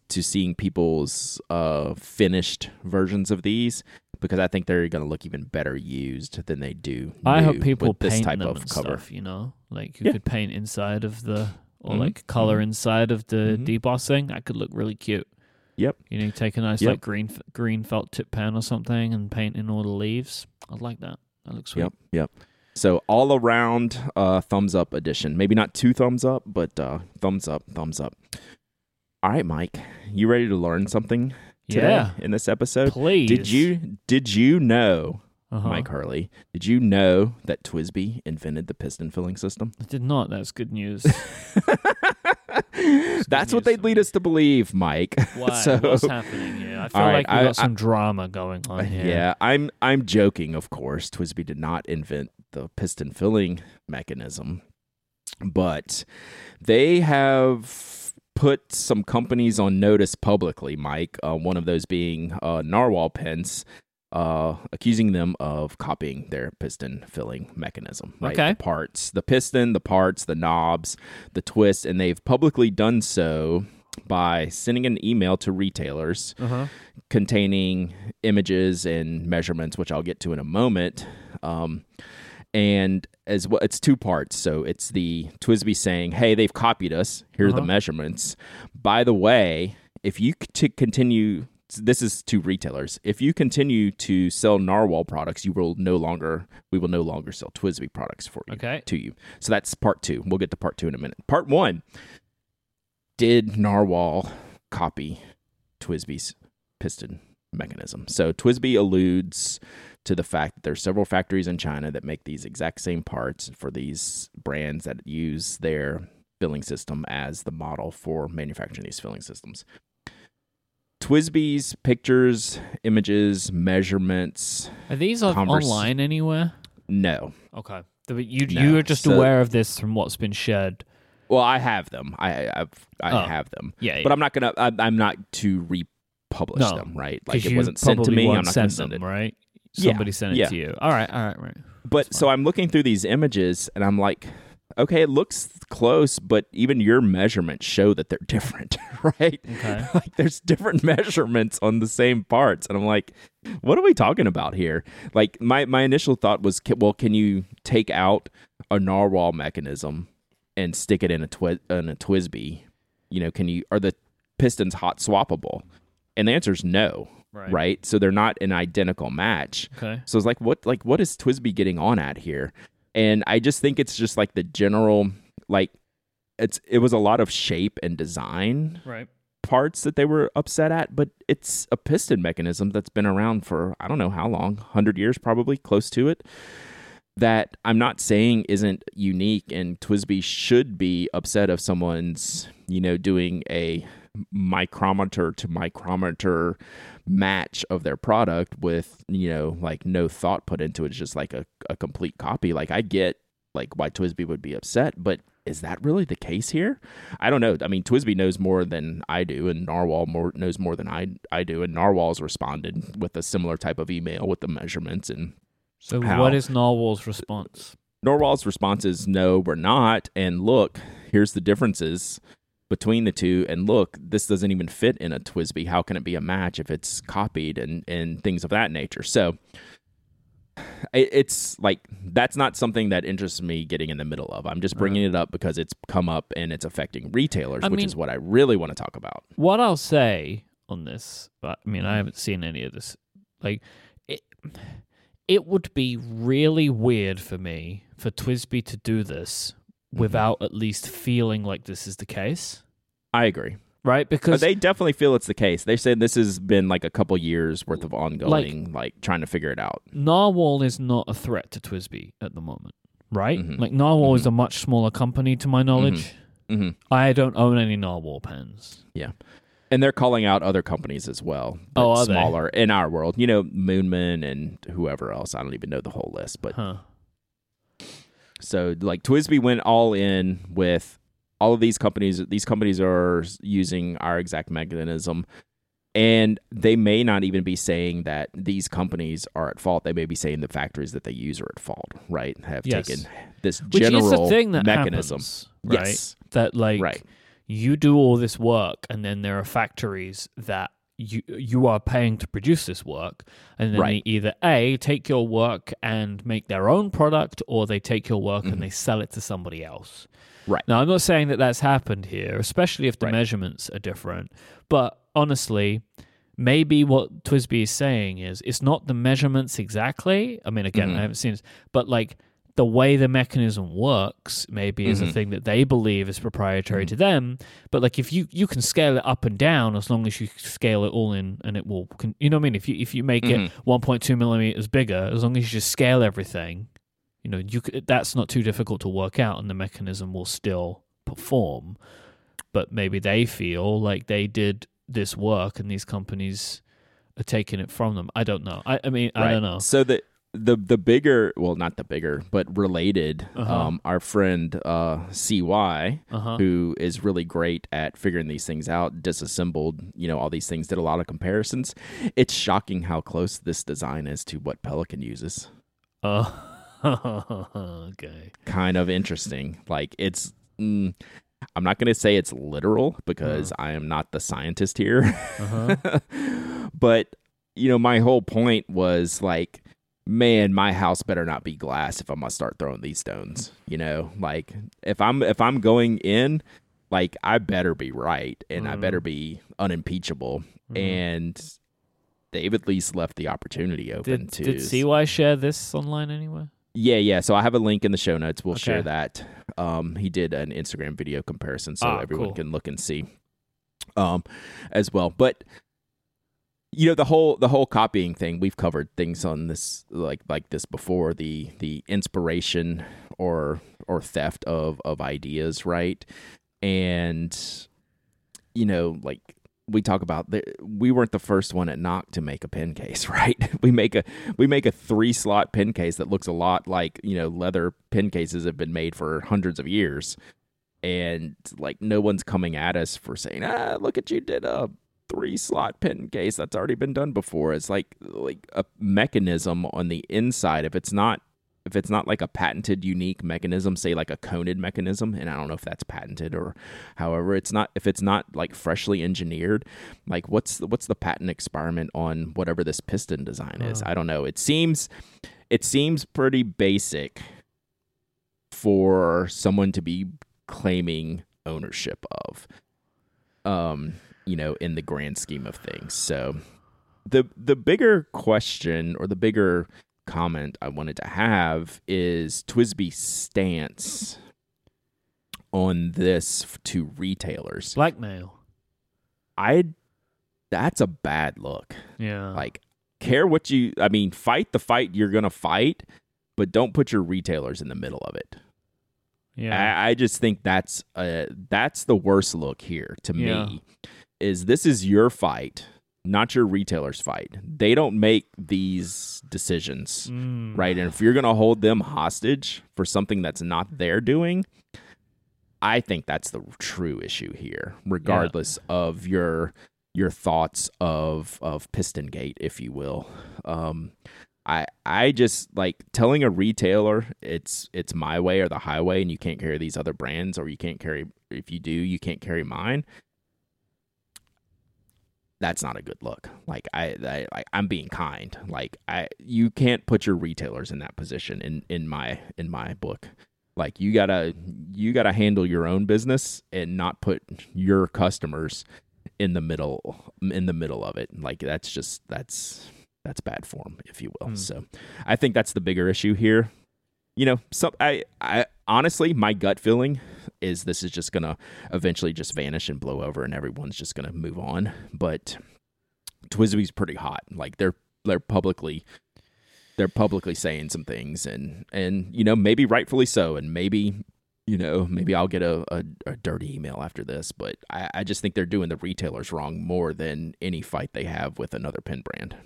to seeing people's uh finished versions of these, because I think they're going to look even better used than they do. I hope people with paint this type them of and cover. Stuff, you know, like you yeah. could paint inside of the, or mm-hmm. like color inside of the mm-hmm. debossing. That could look really cute. Yep. You know, you take a nice yep. like green green felt tip pen or something and paint in all the leaves. I'd like that. That looks sweet. Yep. Yep. So all around, uh, thumbs up edition. Maybe not two thumbs up, but uh, thumbs up, thumbs up. All right, Mike, you ready to learn something? Today, yeah, in this episode, please. Did you did you know, uh-huh. Mike Hurley? Did you know that T W S B I invented the piston filling system? I did not. That's good news. That's, that's what they'd lead us to believe, Mike. Why? So, what's happening here? I feel right, like we got I, some I, drama going on here. Yeah, I'm I'm joking, of course. T W S B I did not invent the piston filling mechanism, but they have put some companies on notice publicly, Mike, uh, one of those being uh, Narwhal Pens, uh, accusing them of copying their piston filling mechanism. Right? Okay. The parts, the piston, the parts, the knobs, the twist, and they've publicly done so by sending an email to retailers uh-huh. containing images and measurements, which I'll get to in a moment. Um, and as well, it's two parts. So it's the T W S B I saying, hey, they've copied us. Here are uh-huh. the measurements. By the way, if you c- continue, this is to retailers, if you continue to sell Narwhal products, you will no longer, we will no longer sell T W S B I products for you, okay. to you. So that's part two. We'll get to part two in a minute. Part one, did Narwhal copy T W S B I's piston mechanism. So T W S B I alludes to the fact that there's several factories in China that make these exact same parts for these brands that use their filling system as the model for manufacturing these filling systems. T W S B I's pictures, images, measurements. Are these like converse- online anywhere? No. Okay. You no. you are just so, aware of this from what's been shared. Well, I have them. I I've, I oh. have them. Yeah, yeah. But I'm not gonna. I, I'm not to republish no. them. Right. Like it wasn't sent to me. I'm not gonna send them, it. Right. Somebody yeah. sent it yeah. to you. All right. All right. Right. But so I'm looking through these images and I'm like, okay, it looks close, but even your measurements show that they're different, right? Okay. Like there's different measurements on the same parts. And I'm like, what are we talking about here? Like my, my initial thought was, well, can you take out a narwhal mechanism and stick it in a twi- in a T W S B I? You know, can you, are the pistons hot swappable? And the answer is no. Right. right? So they're not an identical match. Okay. So it's like, what, like, what is T W S B I getting on at here? And I just think it's just like the general, like it's it was a lot of shape and design right. parts that they were upset at, but it's a piston mechanism that's been around for, I don't know how long, one hundred years probably, close to it, that I'm not saying isn't unique, and T W S B I should be upset if someone's, you know, doing a micrometer to micrometer match of their product with, you know, like no thought put into it. It's just like a, a complete copy. Like I get like why T W S B I would be upset, but is that really the case here? I don't know. I mean, T W S B I knows more than I do, and Narwhal more, knows more than I I do, and Narwhal's responded with a similar type of email with the measurements. And so how. What is Narwhal's response? Narwhal's response is, no, we're not. And look, here's the differences between the two, and look, this doesn't even fit in a T W S B I. How can it be a match if it's copied and, and things of that nature? So it, it's like, that's not something that interests me getting in the middle of. I'm just bringing right. it up because it's come up and it's affecting retailers, I which mean, is what I really want to talk about. What I'll say on this, but I mean, I haven't seen any of this. Like it, it would be really weird for me for T W S B I to do this without at least feeling like this is the case. I agree. Right? Because they definitely feel it's the case. They said this has been like a couple years worth of ongoing, like, like trying to figure it out. Narwhal is not a threat to T W S B I at the moment, right? Mm-hmm. Like Narwhal mm-hmm. is a much smaller company to my knowledge. Mm-hmm. Mm-hmm. I don't own any Narwhal pens. Yeah. And they're calling out other companies as well. Oh, are smaller they? In our world. You know, Moonman and whoever else. I don't even know the whole list, but... Huh. So, like, T W S B I went all in with all of these companies. These companies are using our exact mechanism, and they may not even be saying that these companies are at fault. They may be saying the factories that they use are at fault, right? Have yes. taken this general Which is the thing that mechanism. Happens, right? Yes. That, like, right. you do all this work, and then there are factories that you you are paying to produce this work, and then right. they either A, take your work and make their own product, or they take your work mm-hmm. and they sell it to somebody else. Right. Now, I'm not saying that that's happened here, especially if the right. measurements are different, but honestly, maybe what T W S B I is saying is it's not the measurements exactly. I mean, again, mm-hmm. I haven't seen this, but like the way the mechanism works maybe mm-hmm. is a thing that they believe is proprietary mm-hmm. to them. But like if you, you can scale it up and down as long as you scale it all in, and it will, you know what I mean? If you if you make mm-hmm. it one point two millimeters bigger, as long as you just scale everything, you know, you that's not too difficult to work out, and the mechanism will still perform. But maybe they feel like they did this work and these companies are taking it from them. I don't know. I, I mean, right. I don't know. So that... The the bigger, well, not the bigger, but related, uh-huh. um, our friend uh, C Y, uh-huh. who is really great at figuring these things out, disassembled, you know, all these things, did a lot of comparisons. It's shocking how close this design is to what Pelican uses. Oh, okay. Kind of interesting. Like, it's... Mm, I'm not going to say it's literal because uh-huh. I am not the scientist here. Uh-huh. But, you know, my whole point was, like, man, my house better not be glass if I'm gonna start throwing these stones. You know, like if I'm if I'm going in, like I better be right and mm. I better be unimpeachable. Mm. And they've at least left the opportunity open did, to. Did C Y share this online anywhere? Yeah, yeah. So I have a link in the show notes. We'll okay. share that. Um, he did an Instagram video comparison, so ah, everyone cool. can look and see, um, as well. But you know, the whole the whole copying thing, we've covered things on this like like this before, the the inspiration or or theft of of ideas, right? And you know, like we talk about, the, we weren't the first one at N O C to make a pen case, right? We make a we make a three slot pen case that looks a lot like, you know, leather pen cases have been made for hundreds of years, and like no one's coming at us for saying, ah, look at you did a three slot pen case that's already been done before. It's like like a mechanism on the inside. If it's not If it's not like a patented, unique mechanism, say like a coned mechanism, and I don't know if that's patented or however, it's not, if it's not like freshly engineered, like what's the, what's the patent experiment on whatever this piston design is? Uh. I don't know. It seems, it seems pretty basic for someone to be claiming ownership of, um, you know, in the grand scheme of things. So the, the bigger question or the bigger comment I wanted to have is T W S B I's stance on this to retailers. Blackmail. I, that's a bad look. Yeah. Like, care what you, I mean, fight the fight you're going to fight, but don't put your retailers in the middle of it. Yeah. I, I just think that's, uh, that's the worst look here to yeah. me, is this is your fight, not your retailer's fight. They don't make these decisions, mm. right? And if you're going to hold them hostage for something that's not their doing, I think that's the true issue here, regardless yeah. of your your thoughts of of Piston Gate, if you will. Um, I I just like telling a retailer it's it's my way or the highway, and you can't carry these other brands, or you can't carry, if you do, you can't carry mine. That's not a good look. Like I, I, I, I'm being kind. Like I, you can't put your retailers in that position. In, in my, in my book, like you gotta, you gotta handle your own business and not put your customers in the middle, in the middle of it. Like that's just that's that's bad form, if you will. Mm. So, I think that's the bigger issue here. You know, some I, I honestly, my gut feeling is this is just going to eventually just vanish and blow over and everyone's just going to move on. But T W S B I's pretty hot. Like they're, they're publicly, they're publicly saying some things and, and, you know, maybe rightfully so. And maybe, you know, maybe I'll get a, a, a dirty email after this, but I, I just think they're doing the retailers wrong more than any fight they have with another pen brand.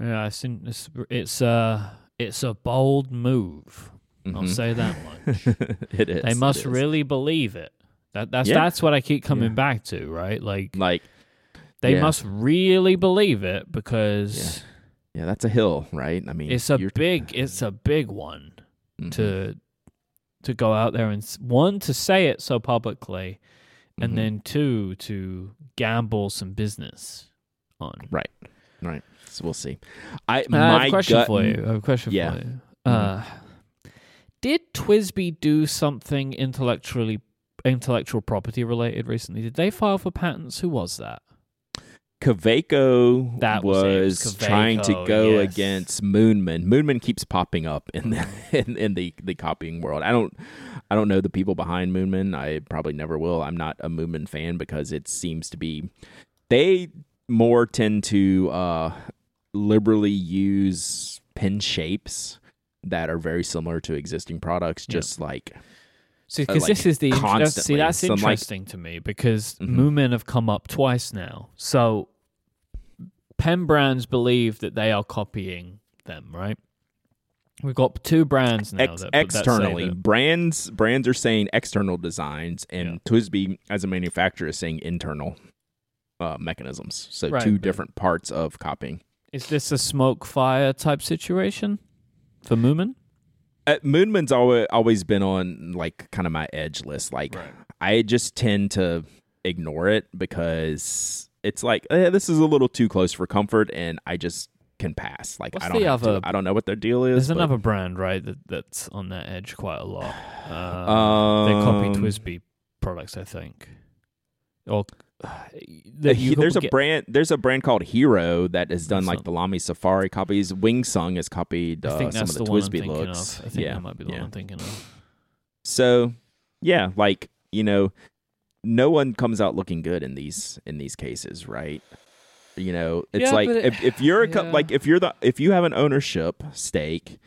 Yeah. I think it's, it's, uh, it's a bold move. Mm-hmm. I'll say that much. It is. They must is. really believe it. That that's yeah. that's what I keep coming yeah. back to, right? Like, like they yeah. must really believe it because yeah. yeah, that's a hill, right? I mean, it's a big, t- it's a big one mm-hmm. to to go out there and one to say it so publicly, and mm-hmm. then two to gamble some business on. Right, right. So we'll see. I, uh, my I have a question gut, for you. I have a question yeah. for you. Uh, mm-hmm. Did T W S B I do something intellectually, intellectual property related recently? Did they file for patents? Who was that? Kaweco that was, was Kaweco, trying to go yes. against Moonman. Moonman keeps popping up in the in, in the, the copying world. I don't I don't know the people behind Moonman. I probably never will. I'm not a Moonman fan because it seems to be they more tend to uh, liberally use pen shapes that are very similar to existing products, just yeah. like see, because uh, like this is the that's, see that's so interesting like, to me because mm-hmm. Moomin have come up twice now. So pen brands believe that they are copying them, right? We've got two brands now Ex- that, externally. That brands brands are saying external designs, and yeah. T W S B I as a manufacturer is saying internal uh, mechanisms. So right, two different parts of copying. Is this a smoke fire type situation? For Moonman? Uh, Moonman's always, always been on, like, kind of my edge list. Like, right. I just tend to ignore it because it's like, eh, this is a little too close for comfort, and I just can pass. Like, What's I don't have other, to, I don't know what their deal is. There's but, another brand, right, that, that's on that edge quite a lot. Uh, um, they copy T W S B I products, I think. Or... The, he, there's a get... brand. There's a brand called Hero that has done Wingsung. Like the Lamy Safari copies. Wingsung has copied uh, some of the, the T W S B I looks. Of. I think yeah. that might be the yeah. one I'm thinking of. So, yeah, like you know, no one comes out looking good in these in these cases, right? You know, it's yeah, like it, if, if you're a yeah. like if you're the if you have an ownership stake,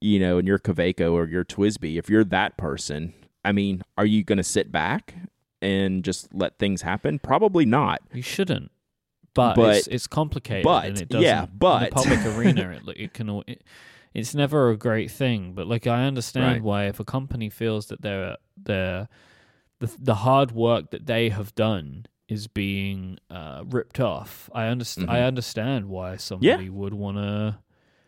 you know, and you're Kaweco or you're T W S B I, if you're that person, I mean, are you going to sit back and just let things happen? Probably not. You shouldn't. But, but it's, it's complicated. But and it doesn't, yeah, but in the public arena, it it can it, it's never a great thing. But like I understand right. why if a company feels that they're they're the the hard work that they have done is being uh, ripped off. I understand. Mm-hmm. I understand why somebody yeah. would want to.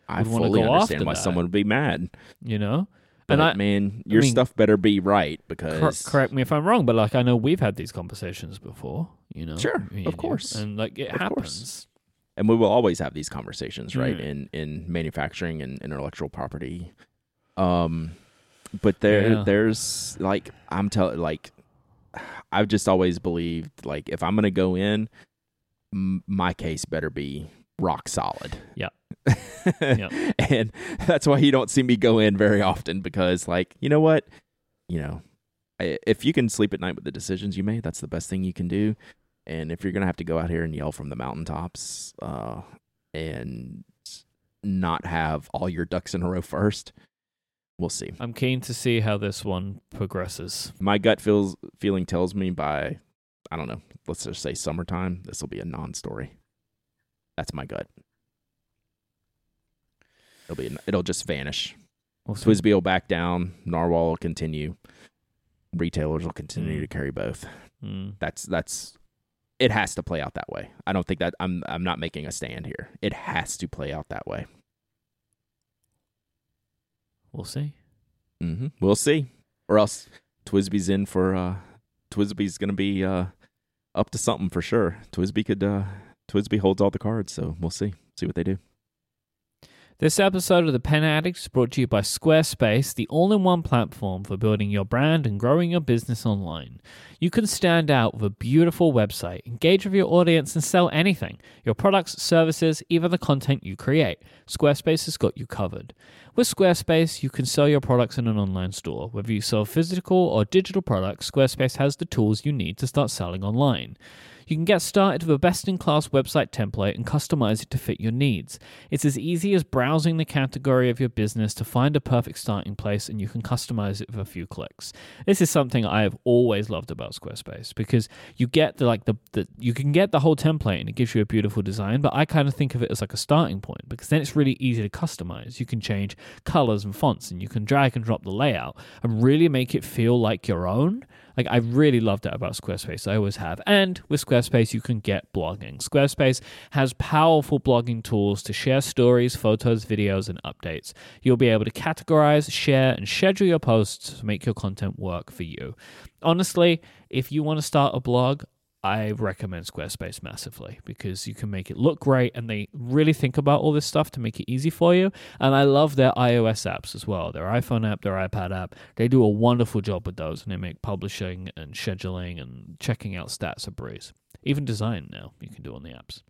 I fully go understand after why that. Someone would be mad. You know, but and I, man, your I mean, stuff better be right because. Cor- correct me if I'm wrong, but like I know we've had these conversations before. You know, sure, I mean, of course, and like it of happens. Course. And we will always have these conversations, right? Mm. In in manufacturing and intellectual property, um, but there yeah. there's like I'm telling like. I've just always believed, like, if I'm going to go in, m- my case better be rock solid. Yeah. Yep. And that's why you don't see me go in very often because, like, you know what? You know, I, if you can sleep at night with the decisions you made, that's the best thing you can do. And if you're going to have to go out here and yell from the mountaintops uh, and not have all your ducks in a row first, we'll see. I'm keen to see how this one progresses. My gut feels feeling tells me by, I don't know, let's just say summertime, this will be a non-story. That's my gut. It'll be. It'll just vanish. T W S B I will back down. Narwhal will continue. Retailers will continue mm. to carry both. Mm. That's that's. It has to play out that way. I don't think that I'm. I'm not making a stand here. It has to play out that way. We'll see. Mm-hmm. We'll see. Or else T W S B I's in for, uh, T W S B I's going to be uh, up to something for sure. T W S B I could, uh, T W S B I holds all the cards, so we'll see. See what they do. This episode of The Pen Addict is brought to you by Squarespace, the all-in-one platform for building your brand and growing your business online. You can stand out with a beautiful website, engage with your audience, and sell anything, your products, services, even the content you create. Squarespace has got you covered. With Squarespace, you can sell your products in an online store. Whether you sell physical or digital products, Squarespace has the tools you need to start selling online. You can get started with a best-in-class website template and customize it to fit your needs. It's as easy as browsing the category of your business to find a perfect starting place, and you can customize it with a few clicks. This is something I have always loved about Squarespace because you get the like the, the you can get the whole template and it gives you a beautiful design, but I kind of think of it as like a starting point because then it's really easy to customize. You can change colors and fonts, and you can drag and drop the layout and really make it feel like your own. Like, I really love that about Squarespace. I always have. And with Squarespace, you can get blogging. Squarespace has powerful blogging tools to share stories, photos, videos, and updates. You'll be able to categorize, share, and schedule your posts to make your content work for you. Honestly, if you want to start a blog, I recommend Squarespace massively because you can make it look great and they really think about all this stuff to make it easy for you. And I love their iOS apps as well, their iPhone app, their iPad app. They do a wonderful job with those and they make publishing and scheduling and checking out stats a breeze. Even design now you can do on the apps.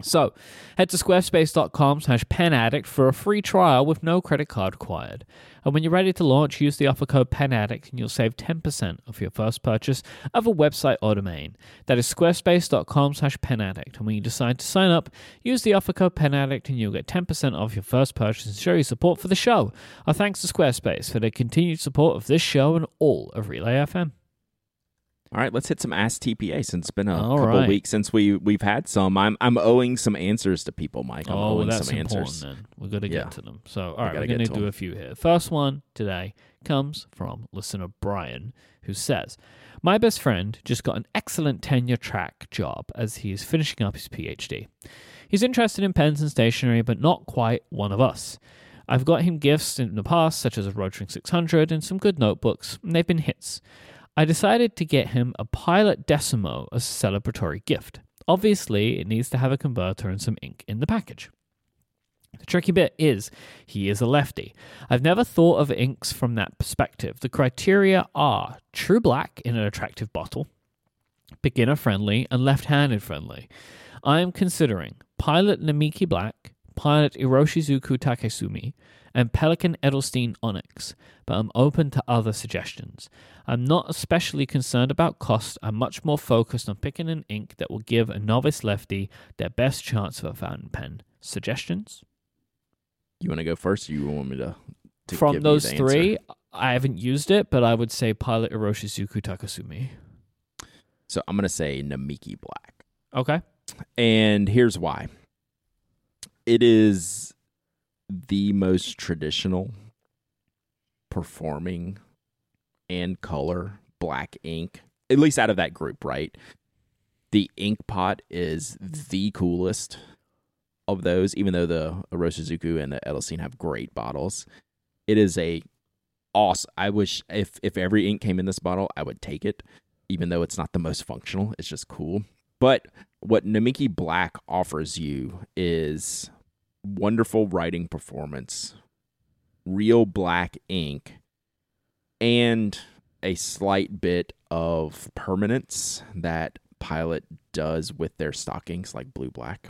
So head to squarespace.com slash penaddict for a free trial with no credit card required. And when you're ready to launch, use the offer code PENADDICT and you'll save ten percent off your first purchase of a website or domain. That is squarespace.com slash penaddict. And when you decide to sign up, use the offer code PENADDICT and you'll get ten percent off your first purchase and show your support for the show. Our thanks to Squarespace for their continued support of this show and all of Relay F M. All right, let's hit some Ask T P A since it's been a All couple right. weeks since we we've had some. I'm I'm owing some answers to people, Mike. I'm oh, owing that's some important, answers. Then we're gonna get yeah. to them. So all right, we're gonna do them. a few here. First one today comes from listener Brian, who says, "My best friend just got an excellent tenure track job as he is finishing up his PhD. He's interested in pens and stationery, but not quite one of us. I've got him gifts in the past, such as a Rotring six hundred and some good notebooks, and they've been hits." I decided to get him a Pilot Decimo as a celebratory gift. Obviously, it needs to have a converter and some ink in the package. The tricky bit is, he is a lefty. I've never thought of inks from that perspective. The criteria are true black in an attractive bottle, beginner friendly, and left-handed friendly. I am considering Pilot Namiki Black, Pilot Hiroshizuku Takesumi, and Pelican Edelstein Onyx, but I'm open to other suggestions. I'm not especially concerned about cost. I'm much more focused on picking an ink that will give a novice lefty their best chance for a fountain pen. Suggestions? You want to go first, or you want me to, to From give those you the three, answer? I haven't used it, but I would say Pilot Iroshizuku Takesumi. So I'm going to say Namiki Black. Okay. And here's why. It is the most traditional performing and color black ink, at least out of that group, right? The ink pot is the coolest of those, even though the Iroshizuku and the Edelstein have great bottles. It is a awesome. I wish if, if every ink came in this bottle, I would take it, even though it's not the most functional. It's just cool. But what Namiki Black offers you is wonderful writing performance, real black ink, and a slight bit of permanence that Pilot does with their stockings, like blue black.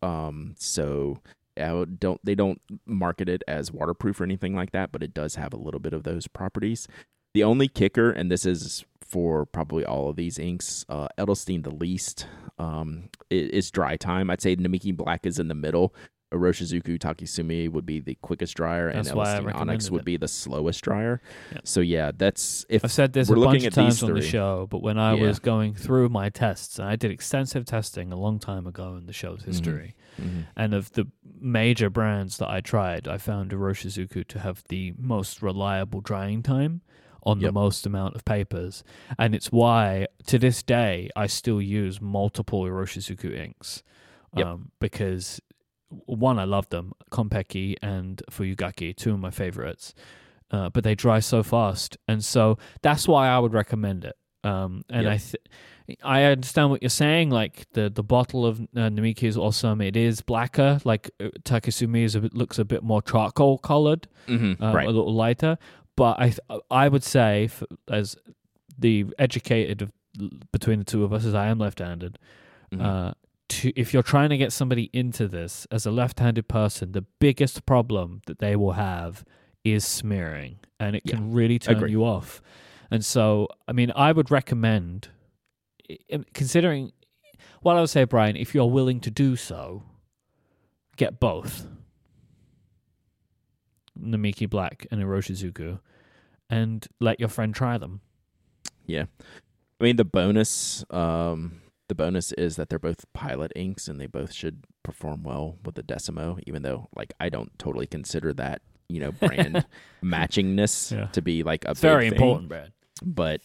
Um, so I don't they don't market it as waterproof or anything like that, but it does have a little bit of those properties. The only kicker, and this is for probably all of these inks, uh, Edelstein the least, um, is dry time. I'd say Namiki Black is in the middle. Iroshizuku Takesumi would be the quickest dryer, that's and Edelstein Onyx would it. be the slowest dryer. Yeah. So yeah, that's if I've said this we're a bunch of times on the show, but when I yeah. was going through my tests, and I did extensive testing a long time ago in the show's history, mm-hmm. and of the major brands that I tried, I found Iroshizuku to have the most reliable drying time on yep. the most amount of papers, and it's why to this day I still use multiple Iroshizuku inks, um, yep. because one, I love them, Konpeki and Fuyugaki, two of my favorites, uh, but they dry so fast, and so that's why I would recommend it. Um, and yep. I th- I understand what you're saying, like the, the bottle of uh, Namiki is awesome. It is blacker, like Takesumi is a bit, looks a bit more charcoal coloured, mm-hmm, um, right. a little lighter. But I I would say, for, as the educated of, between the two of us, as I am left-handed, mm-hmm. uh, to, if you're trying to get somebody into this, as a left-handed person, the biggest problem that they will have is smearing, and it yeah. can really turn Agreed. you off. And so, I mean, I would recommend, considering, what I would say, Brian, if you're willing to do so, get both. Namiki Black and Iroshizuku, and let your friend try them. Yeah. I mean, the bonus um, the bonus is that they're both Pilot inks, and they both should perform well with the Decimo, even though like I don't totally consider that, you know, brand matchingness yeah. to be like a it's big very thing, important, Brad. But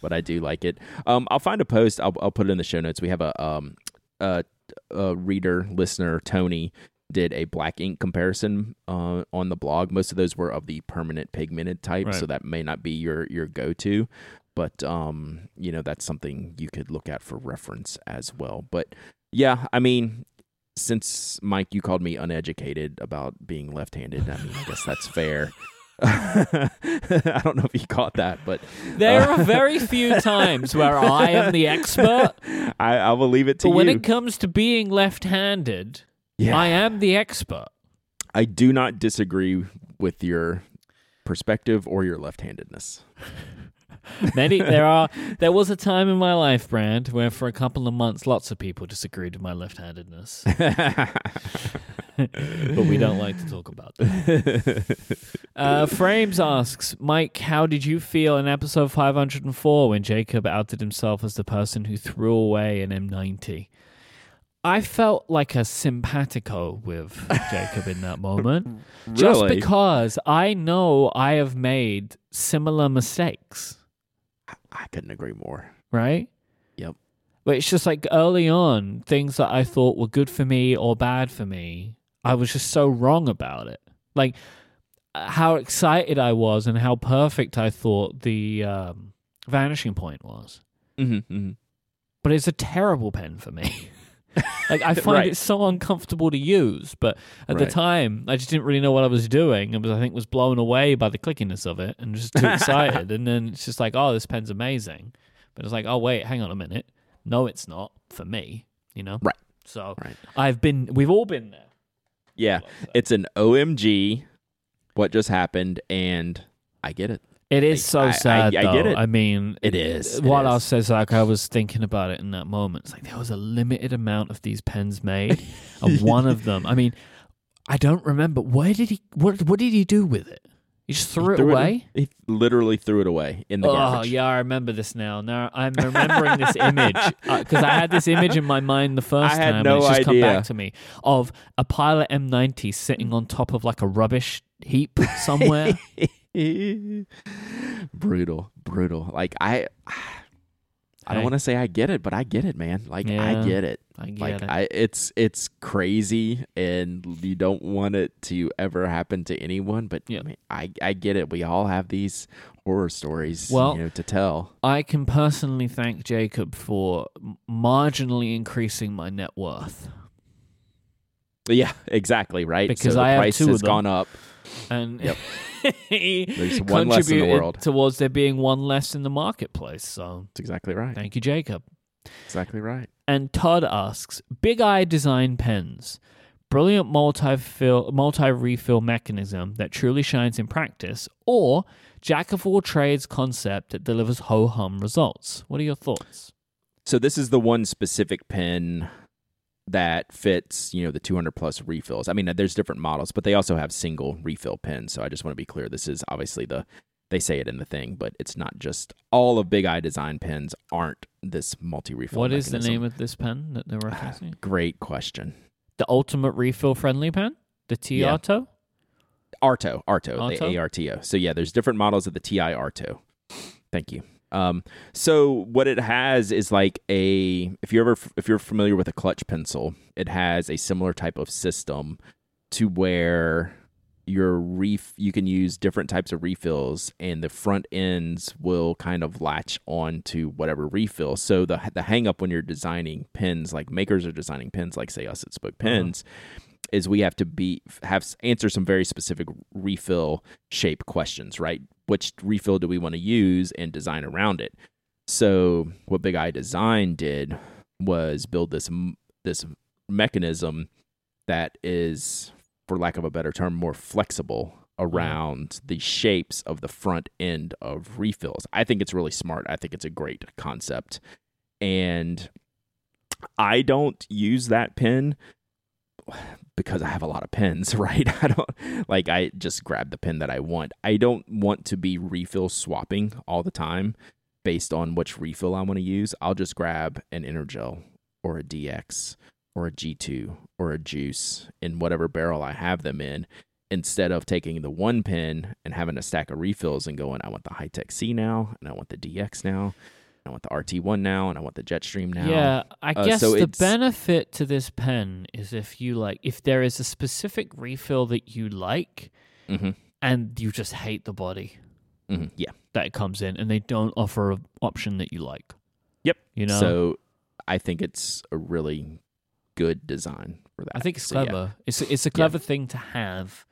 but I do like it. Um, I'll find a post. I'll I'll put it in the show notes. We have a um a, a reader, listener, Tony, did a black ink comparison uh, on the blog. Most of those were of the permanent pigmented type, right. so that may not be your, your go-to, but um, you know, that's something you could look at for reference as well. But yeah, I mean, since Mike, you called me uneducated about being left-handed, I mean, I guess that's fair. I don't know if you caught that, but there uh, are very few times where I am the expert. I, I will leave it to but you. But when it comes to being left-handed, yeah. I am the expert. I do not disagree with your perspective or your left-handedness. Many there are. There was a time in my life, Brand, where for a couple of months, lots of people disagreed with my left-handedness. But we don't like to talk about that. Uh, Frames asks, Mike, how did you feel in episode five hundred four when Jacob outed himself as the person who threw away an M ninety? I felt like a simpatico with Jacob in that moment. Really? Just because I know I have made similar mistakes. I couldn't agree more. Right? Yep. But it's just like early on, things that I thought were good for me or bad for me, I was just so wrong about it. Like how excited I was and how perfect I thought the um, Vanishing Point was. Mm-hmm, mm-hmm. But it's a terrible pen for me. Like I find right. it so uncomfortable to use, but at right. the time I just didn't really know what I was doing, and was I think was blown away by the clickiness of it, and just too excited. And then it's just like, oh, this pen's amazing, but it's like, oh wait, hang on a minute, no, it's not for me, you know. Right. So right. I've been, we've all been there. Yeah, it's an O M G, what just happened, and I get it. It is like, so I, sad, I, I, I get it. I mean, it is. It while is. I was so sad, I was thinking about it in that moment. It's like there was a limited amount of these pens made, and one of them, I mean, I don't remember. Where did he, what What did he do with it? He just threw, he threw it away? It, he literally threw it away in the oh, garbage. Oh, yeah, I remember this now. Now I'm remembering this image because uh, I had this image in my mind the first I time. Had no and it's just idea. Come back to me of a Pilot M ninety sitting on top of like a rubbish heap somewhere. brutal, brutal. Like I, I don't want to say I get it, but I get it, man. Like yeah, I get it. I get like, it. I, it's it's crazy, and you don't want it to ever happen to anyone. But yeah. I, mean, I I get it. We all have these horror stories, well, you know, to tell. I can personally thank Jacob for marginally increasing my net worth. Yeah, exactly right. Because so the I price have two has of them. Gone up, and yep. he There's one less in the world. Towards there being one less in the marketplace. So that's exactly right. Thank you, Jacob. Exactly right. And Todd asks, Big Idea Design Pens. Brilliant multi-fill, multi-refill mechanism that truly shines in practice, or jack of all trades concept that delivers ho-hum results. What are your thoughts? So this is the one specific pen that fits, you know, the two hundred plus refills. I mean, there's different models, but they also have single refill pens. So I just want to be clear. This is obviously the, they say it in the thing, but it's not just all of Big Idea Design pens aren't this multi-refill. What mechanism. Is the name of this pen that they're referencing? Uh, great question. The ultimate refill friendly pen? The Ti Arto? Yeah. Arto, Arto, Arto, the A R T O. So yeah, there's different models of the Ti Arto. Thank you. Um, so what it has is like a, if you're ever, if you're familiar with a clutch pencil, it has a similar type of system to where your ref, you can use different types of refills and the front ends will kind of latch on to whatever refill. So the, the hang up when you're designing pens, like makers are designing pens, like say us at Spoke Pens, uh-huh. is we have to be have answer some very specific refill shape questions, right? Which refill do we want to use and design around it? So what Big Idea Design did was build this this mechanism that is, for lack of a better term, more flexible around the shapes of the front end of refills. I think it's really smart. I think it's a great concept. And I don't use that pen because I have a lot of pens, right? I don't like, I just grab the pen that I want. I don't want to be refill swapping all the time based on which refill I want to use. I'll just grab an Energel or a D X or a G two or a Juice in whatever barrel I have them in, instead of taking the one pen and having a stack of refills and going, I want the Hi-Tech C now, and I want the D X now. I want the R T one now, and I want the Jetstream now. Yeah, I uh, guess so the it's... benefit to this pen is if you like, if there is a specific refill that you like, mm-hmm. and you just hate the body, mm-hmm. yeah, that it comes in, and they don't offer an option that you like. Yep. You know. So I think it's a really good design for that. I think it's so, clever. Yeah. It's it's a clever yeah. thing to have.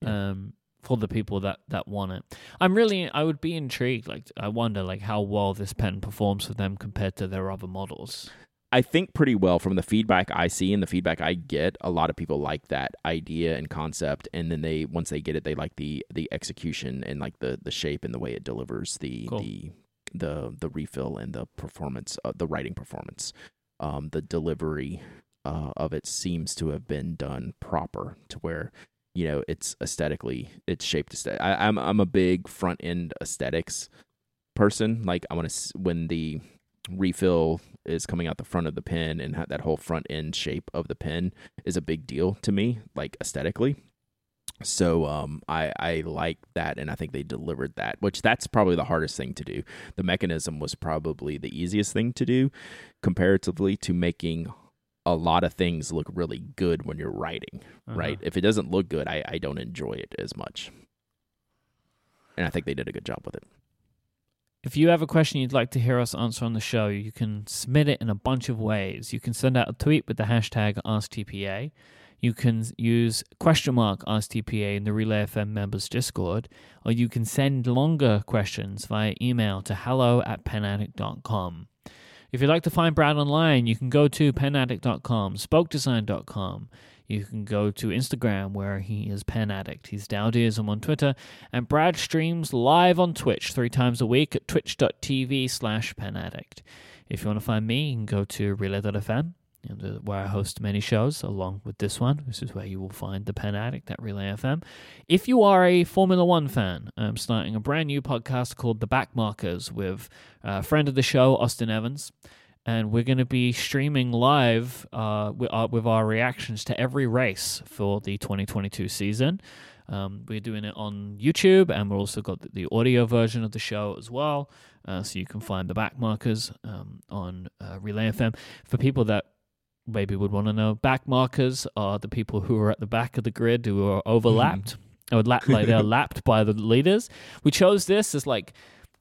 Yeah. Um, for the people that, that want it. I'm really, I would be intrigued. Like, I wonder like how well this pen performs for them compared to their other models. I think pretty well from the feedback I see and the feedback I get. A lot of people like that idea and concept. And then they, once they get it, they like the, the execution and like the, the shape and the way it delivers the, cool. the, the, the refill and the performance, uh, the writing performance, um, the delivery uh, of it seems to have been done proper to where, you know, it's aesthetically, it's shaped aesthetic. I, I'm I'm a big front end aesthetics person. Like I want to when the refill is coming out the front of the pen and that whole front end shape of the pen is a big deal to me, like aesthetically. So um, I I like that, and I think they delivered that, which that's probably the hardest thing to do. The mechanism was probably the easiest thing to do, comparatively to making a lot of things look really good when you're writing, uh-huh. right? If it doesn't look good, I, I don't enjoy it as much. And I think they did a good job with it. If you have a question you'd like to hear us answer on the show, you can submit it in a bunch of ways. You can send out a tweet with the hashtag Ask T P A. You can use question mark Ask T P A in the Relay F M members Discord, or you can send longer questions via email to hello at penaddict dot com. If you'd like to find Brad online, you can go to pen addict dot com, spoke design dot com. You can go to Instagram where he is Pen Addict. He's Dowdyism on Twitter. And Brad streams live on Twitch three times a week at twitch.tv slash penaddict. If you want to find me, you can go to Relay dot F M, where I host many shows along with this one. This is where you will find The Pen Addict at Relay F M. If you are a Formula One fan, I'm starting a brand new podcast called The Backmarkers with a friend of the show, Austin Evans. And we're going to be streaming live uh, with, our, with our reactions to every race for the twenty twenty-two season. Um, we're doing it on YouTube, and we've also got the audio version of the show as well. Uh, so you can find The Backmarkers um, on uh, Relay F M. For people that maybe would want to know, backmarkers are the people who are at the back of the grid who are overlapped. Mm. Or lap, like they're lapped by the leaders. We chose this as like,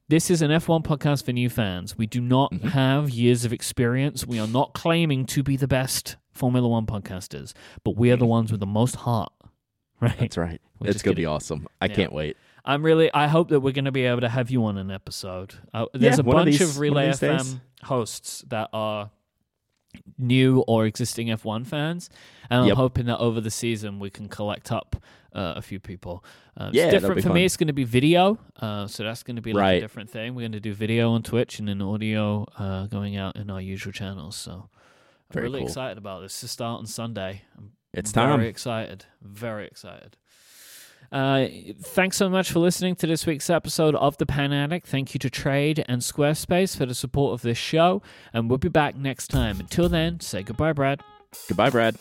this is an F one podcast for new fans. We do not mm-hmm. have years of experience. We are not claiming to be the best Formula One podcasters, but we are the ones with the most heart. Right? That's right. We're it's going to be awesome. I yeah. can't wait. I'm really, I hope that we're going to be able to have you on an episode. Uh, there's yeah, a bunch of, these, of Relay of F M days. Hosts that are new or existing F one fans, and yep. I'm hoping that over the season we can collect up uh, a few people. Uh, yeah, it's different for fun. me. It's going to be video, uh, so that's going to be like right. a different thing. We're going to do video on Twitch and then audio uh, going out in our usual channels. So Very I'm really cool. excited about this to start on Sunday. I'm it's very time. Very excited. Very excited. Uh, thanks so much for listening to this week's episode of The Pen Addict. Thank you to Trade and Squarespace for the support of this show, and we'll be back next time. Until then, say goodbye, Brad. Goodbye, Brad.